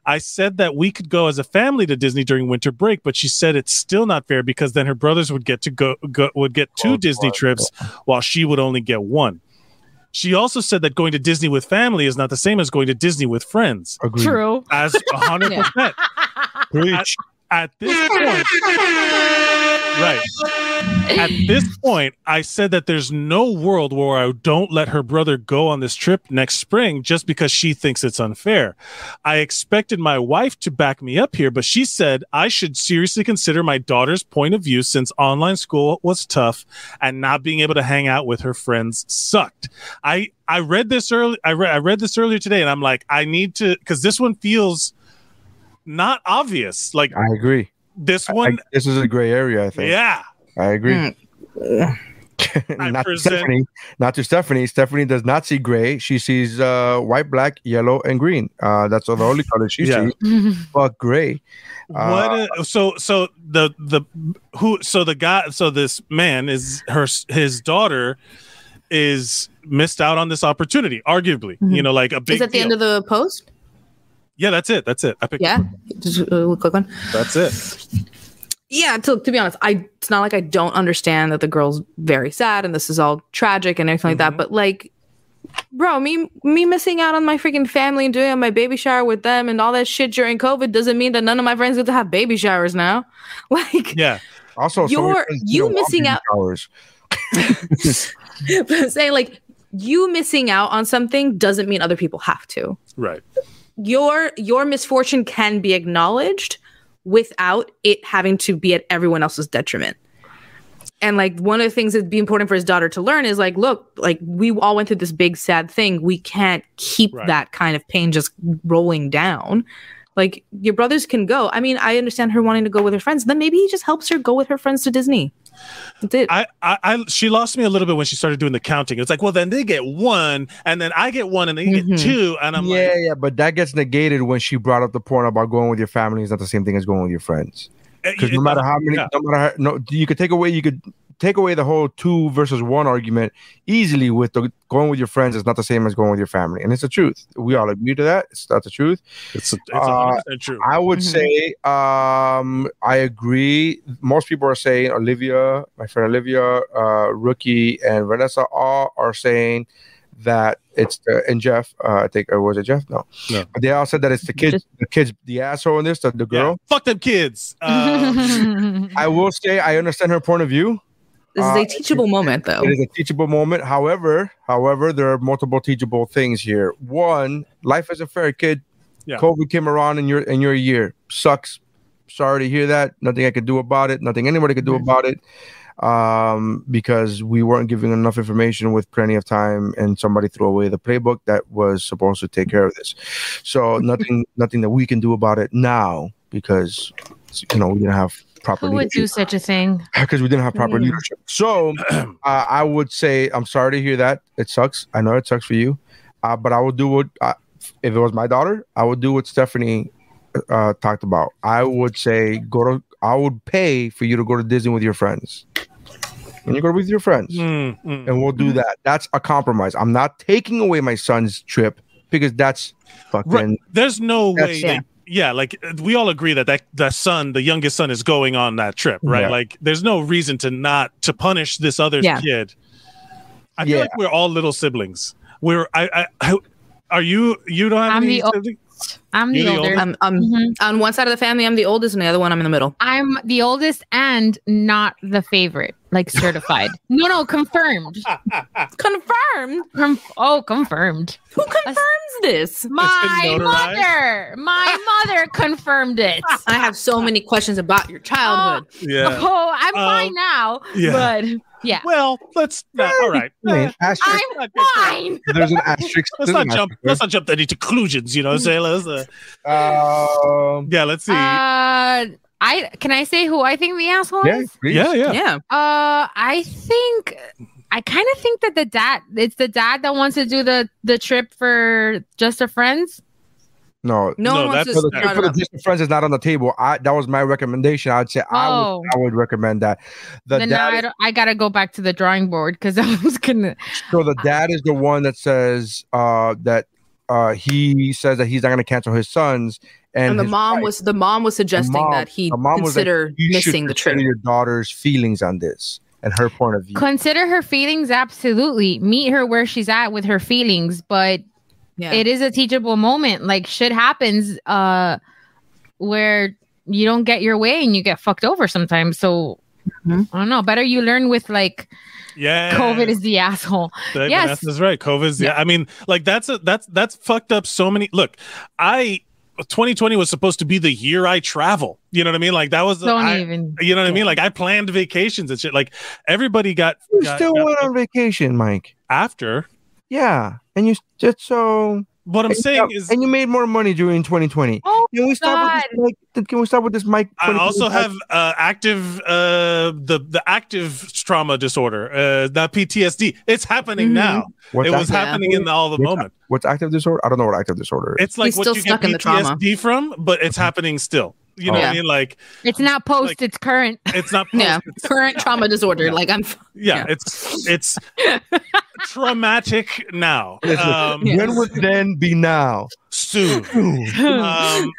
I said that we could go as a family to Disney during winter break, but she said it's still not fair because then her brothers would get to go, go would get two oh, Disney God. trips while she would only get one. She also said that going to Disney with family is not the same as going to Disney with friends. Agreed. True. As one hundred percent. Yeah. at, at this point, right. At this point, I said that there's no world where I don't let her brother go on this trip next spring just because she thinks it's unfair. I expected my wife to back me up here, but she said I should seriously consider my daughter's point of view since online school was tough and not being able to hang out with her friends sucked. I, I read this early. I, re- I read this earlier today, and I'm like, I need to, because this one feels not obvious. Like, I agree. This one. I, this is a gray area, I think. Yeah. I agree. Mm. not, to Stephanie, not to Stephanie. Stephanie does not see gray. She sees uh, white, black, yellow, and green. Uh, that's all the only color she yeah. sees. But gray. Uh, what? A, so, so the the who? So the guy. So this man is her. His daughter is missed out on this opportunity. Arguably, mm-hmm. you know, like a big. Is that the deal. End of the post? Yeah, that's it. That's it. I picked. Yeah, just uh, click on. That's it. Yeah, to, to be honest, I it's not like I don't understand that the girl's very sad and this is all tragic and everything mm-hmm. like that. But like, bro, me me missing out on my freaking family and doing my baby shower with them and all that shit during COVID doesn't mean that none of my friends get to have baby showers now. Like, yeah. Also, you're you missing out. But I'm saying like you missing out on something doesn't mean other people have to. Right. Your your misfortune can be acknowledged without it having to be at everyone else's detriment. And like one of the things that'd be important for his daughter to learn is like, look, like we all went through this big sad thing. We can't keep right. that kind of pain just rolling down. Like your brothers can go. I mean, I understand her wanting to go with her friends. Then maybe he just helps her go with her friends to Disney. That's it. I, I, I, she lost me a little bit when she started doing the counting. It's like, well, then they get one, and then I get one, and they mm-hmm. get two, and I'm yeah, like, yeah, yeah. But that gets negated when she brought up the point about going with your family is not the same thing as going with your friends. Because no matter how many, yeah. no matter how, no, you could take away, you could take away the whole two versus one argument easily with the going with your friends is not the same as going with your family, and it's the truth. We all agree to that. It's not the truth. It's, a, it's uh, one hundred percent true. I would say um, I agree. Most people are saying Olivia, my friend Olivia, uh, Rookie, and Vanessa all are saying that it's the, and Jeff. Uh, I think or was it Jeff? No, no. But they all said that it's the kids. The kids, the asshole in this, the, the girl. Yeah. Fuck them kids. Um, I will say I understand her point of view. This is a teachable uh, moment, though. It is a teachable moment. However, however, there are multiple teachable things here. One, life isn't fair, kid. Yeah. COVID came around in your in your year. Sucks. Sorry to hear that. Nothing I could do about it. Nothing anybody could do mm-hmm. about it. Um, because we weren't giving enough information with plenty of time, and somebody threw away the playbook that was supposed to take care of this. So nothing, nothing that we can do about it now because you know we didn't have. Proper Who leadership. Would do such a thing? Because we didn't have proper mm. leadership. So uh, I would say, I'm sorry to hear that. It sucks. I know it sucks for you. Uh, but I would do what, I, if it was my daughter, I would do what Stephanie uh, talked about. I would say, go to. I would pay for you to go to Disney with your friends. And you go with your friends. Mm, mm, and we'll do mm. that. That's a compromise. I'm not taking away my son's trip because that's fucking. Right. There's no way. They- Yeah, like we all agree that, that that son, the youngest son, is going on that trip, right? Yeah. Like, there's no reason to not to punish this other yeah. kid. I yeah. feel like we're all little siblings. We're I, I are you you don't have I'm any the siblings? Old, I'm You're the older. I'm, I'm mm-hmm. on one side of the family. I'm the oldest, and the other one, I'm in the middle. I'm the oldest and not the favorite, like certified. no, no, confirmed. confirmed. Conf- oh, confirmed. Who confirmed? This my mother my mother confirmed it. I have so many questions about your childhood. oh, yeah oh I'm um, fine now yeah. but yeah well let's not, all right uh, asterisk, I'm fine. There's an asterisk. Let's not jump asterisk. let's not jump to any conclusions, you know what I'm saying? Uh, um, yeah let's see uh I can I say who I think the asshole yeah, is? yeah yeah yeah uh I think I kind of think that the dad, it's the dad that wants to do the, the trip for Just a Friends. No, no, no that's for the, no, for no. the Just a Friends is not on the table. I, that was my recommendation. I'd say oh. I would I would recommend that. The then dad, now I, I gotta go back to the drawing board because I was gonna. So the dad is the one that says uh, that uh, he says that he's not gonna cancel his sons, and, and the mom wife. was the mom was suggesting mom, that he consider like, missing the trip. Your daughter's feelings on this. And her point of view. Consider her feelings, absolutely. Meet her where she's at with her feelings, but yeah. It is a teachable moment. Like shit happens uh, where you don't get your way and you get fucked over sometimes. So mm-hmm. I don't know. Better you learn with like, yeah, COVID is the asshole. That, yes, that's right. COVID is the. Yeah. I mean, like that's a, that's that's fucked up. So many. Look, I. twenty twenty was supposed to be the year I travel. You know what I mean? Like that was, Don't I, even, you know what yeah. I mean? Like I planned vacations and shit. Like everybody got. You got, still got, went on vacation, Mike. After. Yeah. And you just so. What I'm saying got, is. And you made more money during twenty twenty. Oh, can we stop with this, Mike? Can we stop with this, Mike? I also have uh, active, uh, the, the active trauma disorder, uh, that P T S D. It's happening mm-hmm. now. What's it was happening yeah. in the, all the What's moment. That? What's active disorder? I don't know what active disorder is. It's like He's what you get P T S D from, but it's happening still. You know yeah. what I mean? Like it's not post, like, it's current. It's not post. Yeah. It's current trauma disorder. Yeah. Like I'm yeah, yeah. it's it's traumatic now. Um, yes. When would then be now? Soon. um,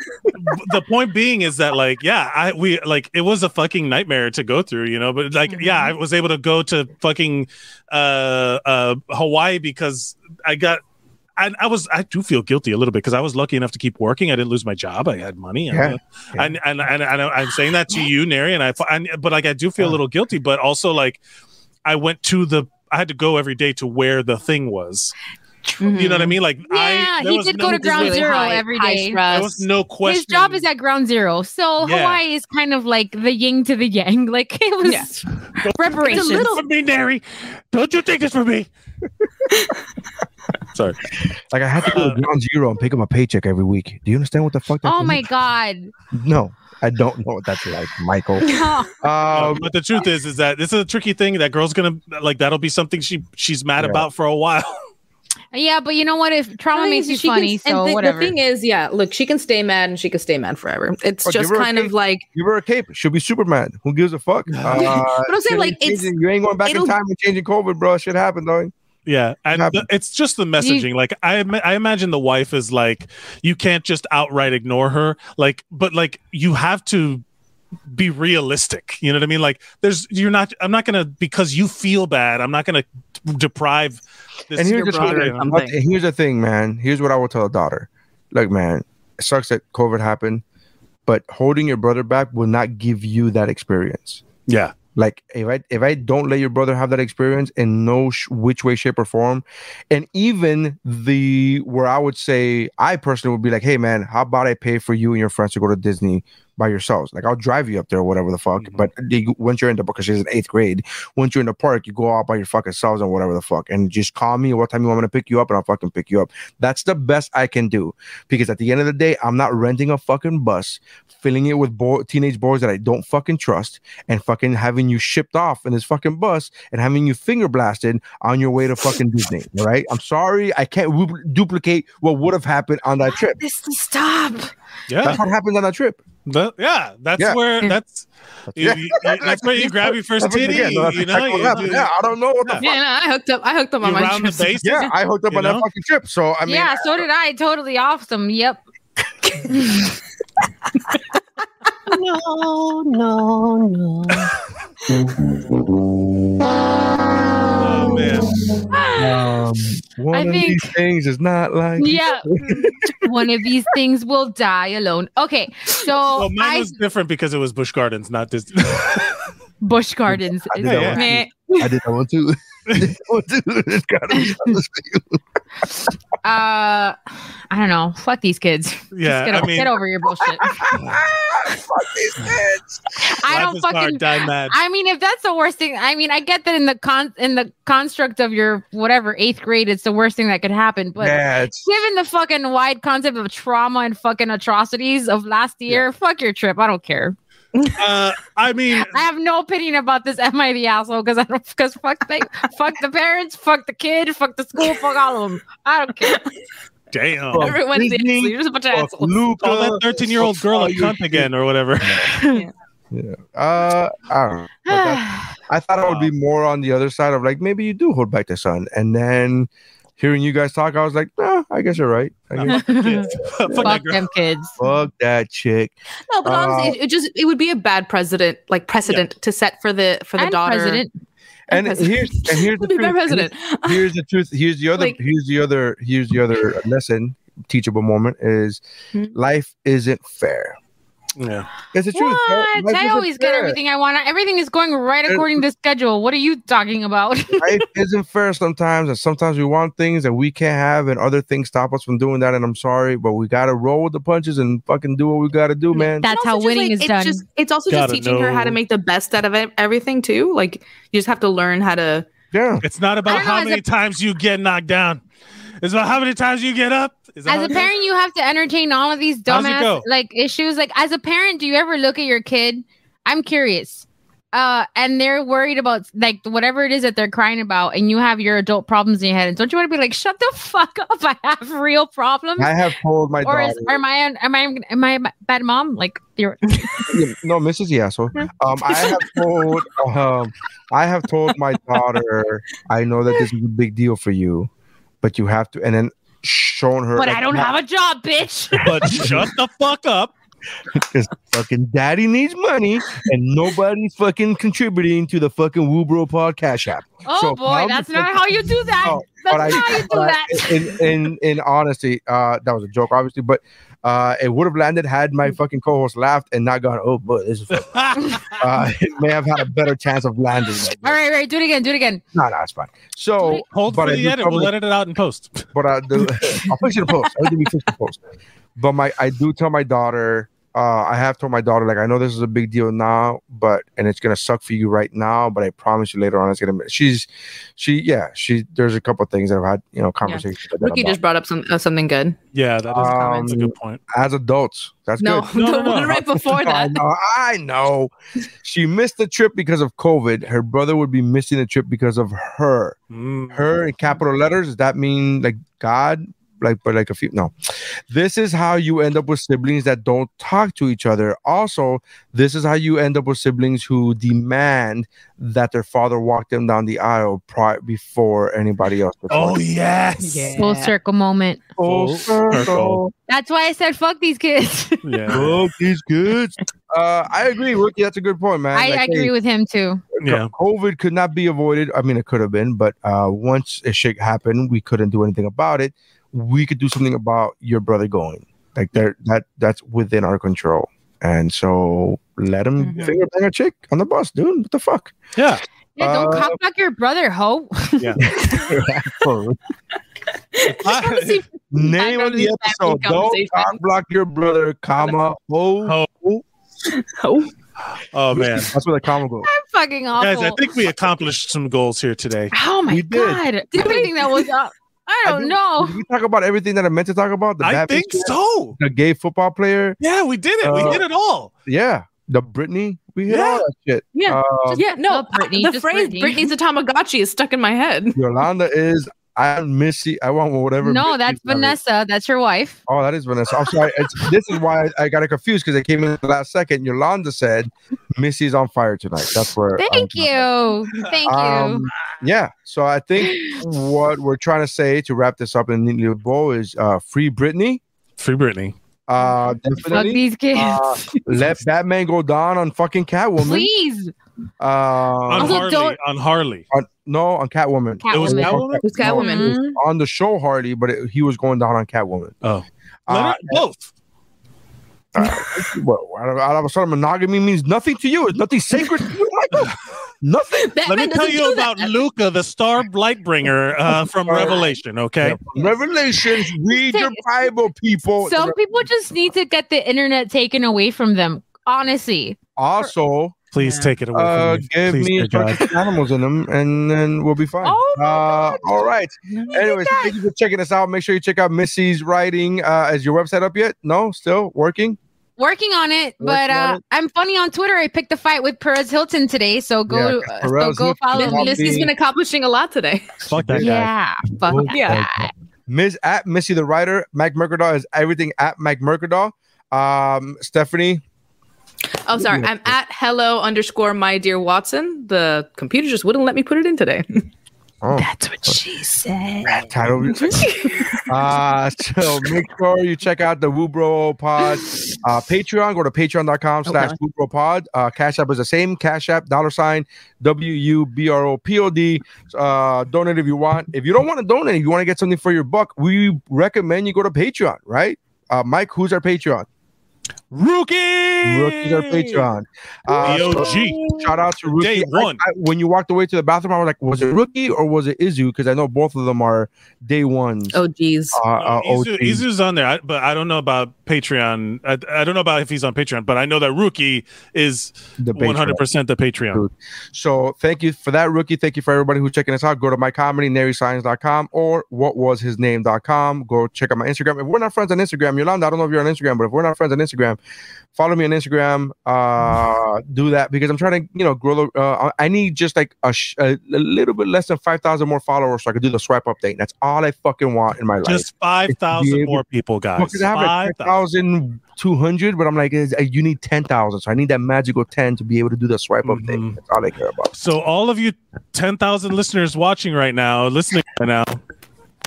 the point being is that like, yeah, I we like it was a fucking nightmare to go through, you know, but like mm-hmm. yeah, I was able to go to fucking uh uh Hawaii because I got I, I was I do feel guilty a little bit because I was lucky enough to keep working. I didn't lose my job. I had money. Yeah. I, and, and, and, and I'm saying that to you, Neri. And I, and, but like I do feel a little guilty. But also like I went to the I had to go every day to where the thing was. Mm-hmm. You know what I mean? Like yeah, I, he did no, go to Ground really Zero high, every day. There was no question. His job is at Ground Zero, so yeah. Hawaii is kind of like the yin to the yang. Like it was yeah. reparations. Don't you take this from me, Neri. Don't you take this from me? Sorry. Like I had to go to Ground Zero and pick up my paycheck every week. Do you understand what the fuck? That oh my like? God. No, I don't know what that's like, Michael. No. Um, but the truth is, is that this is a tricky thing that girl's gonna like. That'll be something she she's mad yeah. about for a while. Yeah, but you know what? If trauma makes you funny, can, so and the, whatever. The thing is, yeah, look, she can stay mad and she can stay mad forever. It's oh, just kind of like give her a cape. She'll be Superman. Who gives a fuck? Uh, but I'm saying, like, it's changing. You ain't going back in time and changing COVID, bro. Shit happened, dog. Yeah, and the, it's just the messaging. Like, I, I imagine the wife is like, you can't just outright ignore her. Like, but like, you have to be realistic. You know what I mean? Like, there's, you're not. I'm not gonna because you feel bad. I'm not gonna deprive. This and here's the thing. Here's the thing, man. Here's what I will tell a daughter. Like, man, it sucks that COVID happened, but holding your brother back will not give you that experience. Yeah. Like if I if I don't let your brother have that experience in no sh- which way, shape, or form, and even the where I would say I personally would be like, hey man, how about I pay for you and your friends to go to Disney by yourselves? Like I'll drive you up there, or whatever the fuck. Mm-hmm. But they, once you're in the because she's in eighth grade, once you're in the park, you go out by your fucking selves and whatever the fuck, and just call me what time you want me to pick you up, and I'll fucking pick you up. That's the best I can do because at the end of the day, I'm not renting a fucking bus, filling it with bo- teenage boys that I don't fucking trust, and fucking having you shipped off in this fucking bus and having you finger blasted on your way to fucking Disney. Right? I'm sorry, I can't re- duplicate what would have happened on that trip. This stop. Yeah, that's what happened on that trip. The, yeah, that's yeah. where that's you, yeah. you, that's where you grab your first titty. You know, you, yeah, I don't know what the yeah. fuck. Yeah, no, I hooked up. I hooked up on you my trip. Yeah, I hooked up on know? that fucking trip. So I mean, yeah, so did I. Totally awesome. Yep. no, no, no. Oh man. Um, one I of think, these things is not like yeah. One of these things will die alone. Okay, so well, mine I, was different because it was Busch Gardens, not this. Busch Gardens. I did that one. I did that one too. uh, I don't know. Fuck these kids. Yeah, get, I mean, get over your bullshit. Fuck these kids. I don't fucking. Hard, I mean, if that's the worst thing, I mean, I get that in the con in the construct of your whatever eighth grade, it's the worst thing that could happen. But yeah, given the fucking wide concept of trauma and fucking atrocities of last year, yeah. fuck your trip. I don't care. Uh, I mean, I have no opinion about this. Am I the asshole? Because I don't. Because fuck they, fuck the parents, fuck the kid, fuck the school, fuck all of them. I don't care. Damn. Well, everyone's the asshole. You're just a bunch of assholes. Luca, call that thirteen-year-old girl a cunt again or whatever. Yeah. Yeah. Uh, I don't know. That, I thought I would be more on the other side of like maybe you do hold back the son, and then hearing you guys talk, I was like, nah, I guess you're right. I guess fuck, kids. fuck, fuck them kids. Fuck that chick. No, but uh, honestly, it just it would be a bad precedent, like precedent yeah. to set for the for the and daughter. President. And, and here's and here's the truth. Here's, here's the truth. Here's the other. Like, here's the other. Here's the other lesson. Teachable moment is mm-hmm. life isn't fair. Yeah, it's the truth. What? I always fair. Get everything I want. Everything is going right according it, to schedule. What are you talking about? Life isn't fair sometimes, and sometimes we want things that we can't have, and other things stop us from doing that. And I'm sorry, but we gotta roll with the punches and fucking do what we gotta do, man. That's how winning like, is it's done. Just, it's also gotta just teaching know. her how to make the best out of it, everything too. Like you just have to learn how to. Yeah, it's not about how know, many a... times you get knocked down. It's about how many times you get up. As a parent, you have to entertain all of these dumbass like issues. Like as a parent, do you ever look at your kid? I'm curious. Uh, and they're worried about like whatever it is that they're crying about, and you have your adult problems in your head. And don't you want to be like, shut the fuck up? I have real problems. I have told my daughter. Or is, am I am I am I a bad mom? Like you're no, Missus Yasser. Um, I have told um, I have told my daughter. I know that this is a big deal for you, but you have to. And then. Shown her, but like, I don't have a job, bitch. But shut the fuck up, because fucking daddy needs money, and nobody's fucking contributing to the fucking WooBro podcast app. Oh so boy, that's not fucking, how you do that. Oh, that's not I, how you do uh, that. In, in in honesty, uh, that was a joke, obviously, but uh, it would have landed had my fucking co-host laughed and not gone. Oh boy, this is. Fucking uh, it may have had a better chance of landing. Like all right, right, do it again, do it again. No, no, it's fine. So hold for the edit. We'll edit it out in post. But I do, I'll fix it in post. I'll give you fix the post. But my, I do tell my daughter. Uh, I have told my daughter, like, I know this is a big deal now, but and it's gonna suck for you right now, but I promise you later on it's gonna. She's, she, yeah, she. There's a couple of things that I've had, you know, conversations. Yeah. Ricky just brought up some uh, something good. Yeah, that is um, a good point. As adults, that's no, good. No, no, no, no. Right before that. I know, I know. She missed the trip because of COVID. Her brother would be missing the trip because of her. Mm. Her in capital letters. Does that mean like God? Like, but like a few, no. This is how you end up with siblings that don't talk to each other. Also, this is how you end up with siblings who demand that their father walk them down the aisle prior before anybody else. Before. Oh, yes. Yeah. Full circle moment. Full circle. That's why I said, fuck these kids. Yeah. Fuck these kids. Uh, I agree with you. That's a good point, man. I like, agree hey, with him too. Yeah. COVID could not be avoided. I mean, it could have been, but uh, once it shit happened, we couldn't do anything about it. We could do something about your brother going. Like there, that that's within our control. And so let him mm-hmm. finger bang a chick on the bus, dude. What the fuck? Yeah. Yeah, don't uh, cock block your brother, ho. Yeah. I, name of the episode. Don't cock block your brother, comma, ho. Ho. Ho. Oh man, that's where the comma goes. I'm fucking awful. Guys, I think we accomplished some goals here today. Oh my we god. Did. Everything that was up. I don't I think, know. Did we talk about everything that I meant to talk about? The I think player, so. The gay football player. Yeah, we did it. Uh, we did it all. Yeah. The Britney. We hit yeah. all that shit. Yeah. Um, just, yeah. No, Britney, I, the phrase Britney. Britney's a Tamagotchi is stuck in my head. Yolanda is, I'm Missy. I want whatever. No, Missy that's Vanessa. Is. That's your wife. Oh, that is Vanessa. I'm sorry. It's, this is why I, I got it confused because it came in the last second. Yolanda said, Missy's on fire tonight. That's where. Thank I'm you. Thank um, you. Yeah. So I think what we're trying to say to wrap this up in neatly a bow is uh, free Britney. Free Britney. Uh, definitely. Fuck these kids. Uh, let Batman go down on fucking Catwoman. Please. Uh, on, Harley, don't... on Harley. On Harley. No, on Catwoman. Catwoman. It was Catwoman? It was Catwoman. No, it was on the show Harley, but it, he was going down on Catwoman. Oh. Uh, both. Uh, well, all of a sudden, monogamy means nothing to you. It's nothing sacred to you, Michael. Nothing. That Let me tell you about that. Luca, the star lightbringer uh, from Revelation, okay? Yeah. Revelation, read your Bible, people. Some people just need to get the internet taken away from them, honestly. Also... Please yeah. take it away. Uh, from give Please, me animals in them, and then we'll be fine. Oh uh, all right. Anyways, thank you for checking us out. Make sure you check out Missy's writing. Uh, is your website up yet? No, still working. Working on it, Working but uh, it. I'm funny on Twitter. I picked a fight with Perez Hilton today, so go, yeah, uh, so go follow. Miss, he's been accomplishing a lot today. Fuck that guy. Yeah, fuck oh, that yeah. guy. Miss at Missy the Writer. Mike Mercadal is everything at Mike Mercadal. Um, Stephanie. Oh, sorry. I'm at hello underscore my dear Watson. The computer just wouldn't let me put it in today. Oh. That's what she said. That title. uh, so make sure you check out the Woobro Pod uh, Patreon. Go to patreon.com slash Woobro Pod. Uh, Cash App is the same. Cash App, dollar sign, W U B R O P O D. Uh, donate if you want. If you don't want to donate, if you want to get something for your buck, we recommend you go to Patreon, right? Uh, Mike, who's our Patreon? Rookie! Rookie's our Patreon. Uh, so shout out to Rookie. Day one. I, I, when you walked away to the bathroom, I was like, was it Rookie or was it Izu? Because I know both of them are day ones. Oh, geez. Uh, uh, Izu, Izu's on there, I, but I don't know about Patreon. I, I don't know about if he's on Patreon, but I know that Rookie is the one hundred percent the Patreon. So thank you for that, Rookie. Thank you for everybody who's checking us out. Go to my comedy, nary science dot com or what was his name dot com. Go check out my Instagram. If we're not friends on Instagram, Yolanda, I don't know if you're on Instagram, but if we're not friends on Instagram, follow me on Instagram. Uh, do that because I'm trying to, you know, grow. The, uh, I need just like a, sh- a little bit less than five thousand more followers so I can do the swipe up thing. That's all I fucking want in my life. Just five thousand more people, guys. I have like five thousand two hundred, but I'm like, you need ten thousand. So I need that magical ten to be able to do the swipe up mm-hmm. thing. That's all I care about. So all of you ten thousand listeners watching right now, listening right now.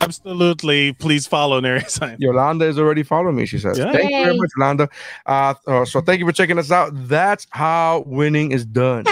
Absolutely. Please follow Nary Science. Yolanda is already following me, she says. Yay. Thank you very much, Yolanda. Uh, so thank you for checking us out. That's how winning is done.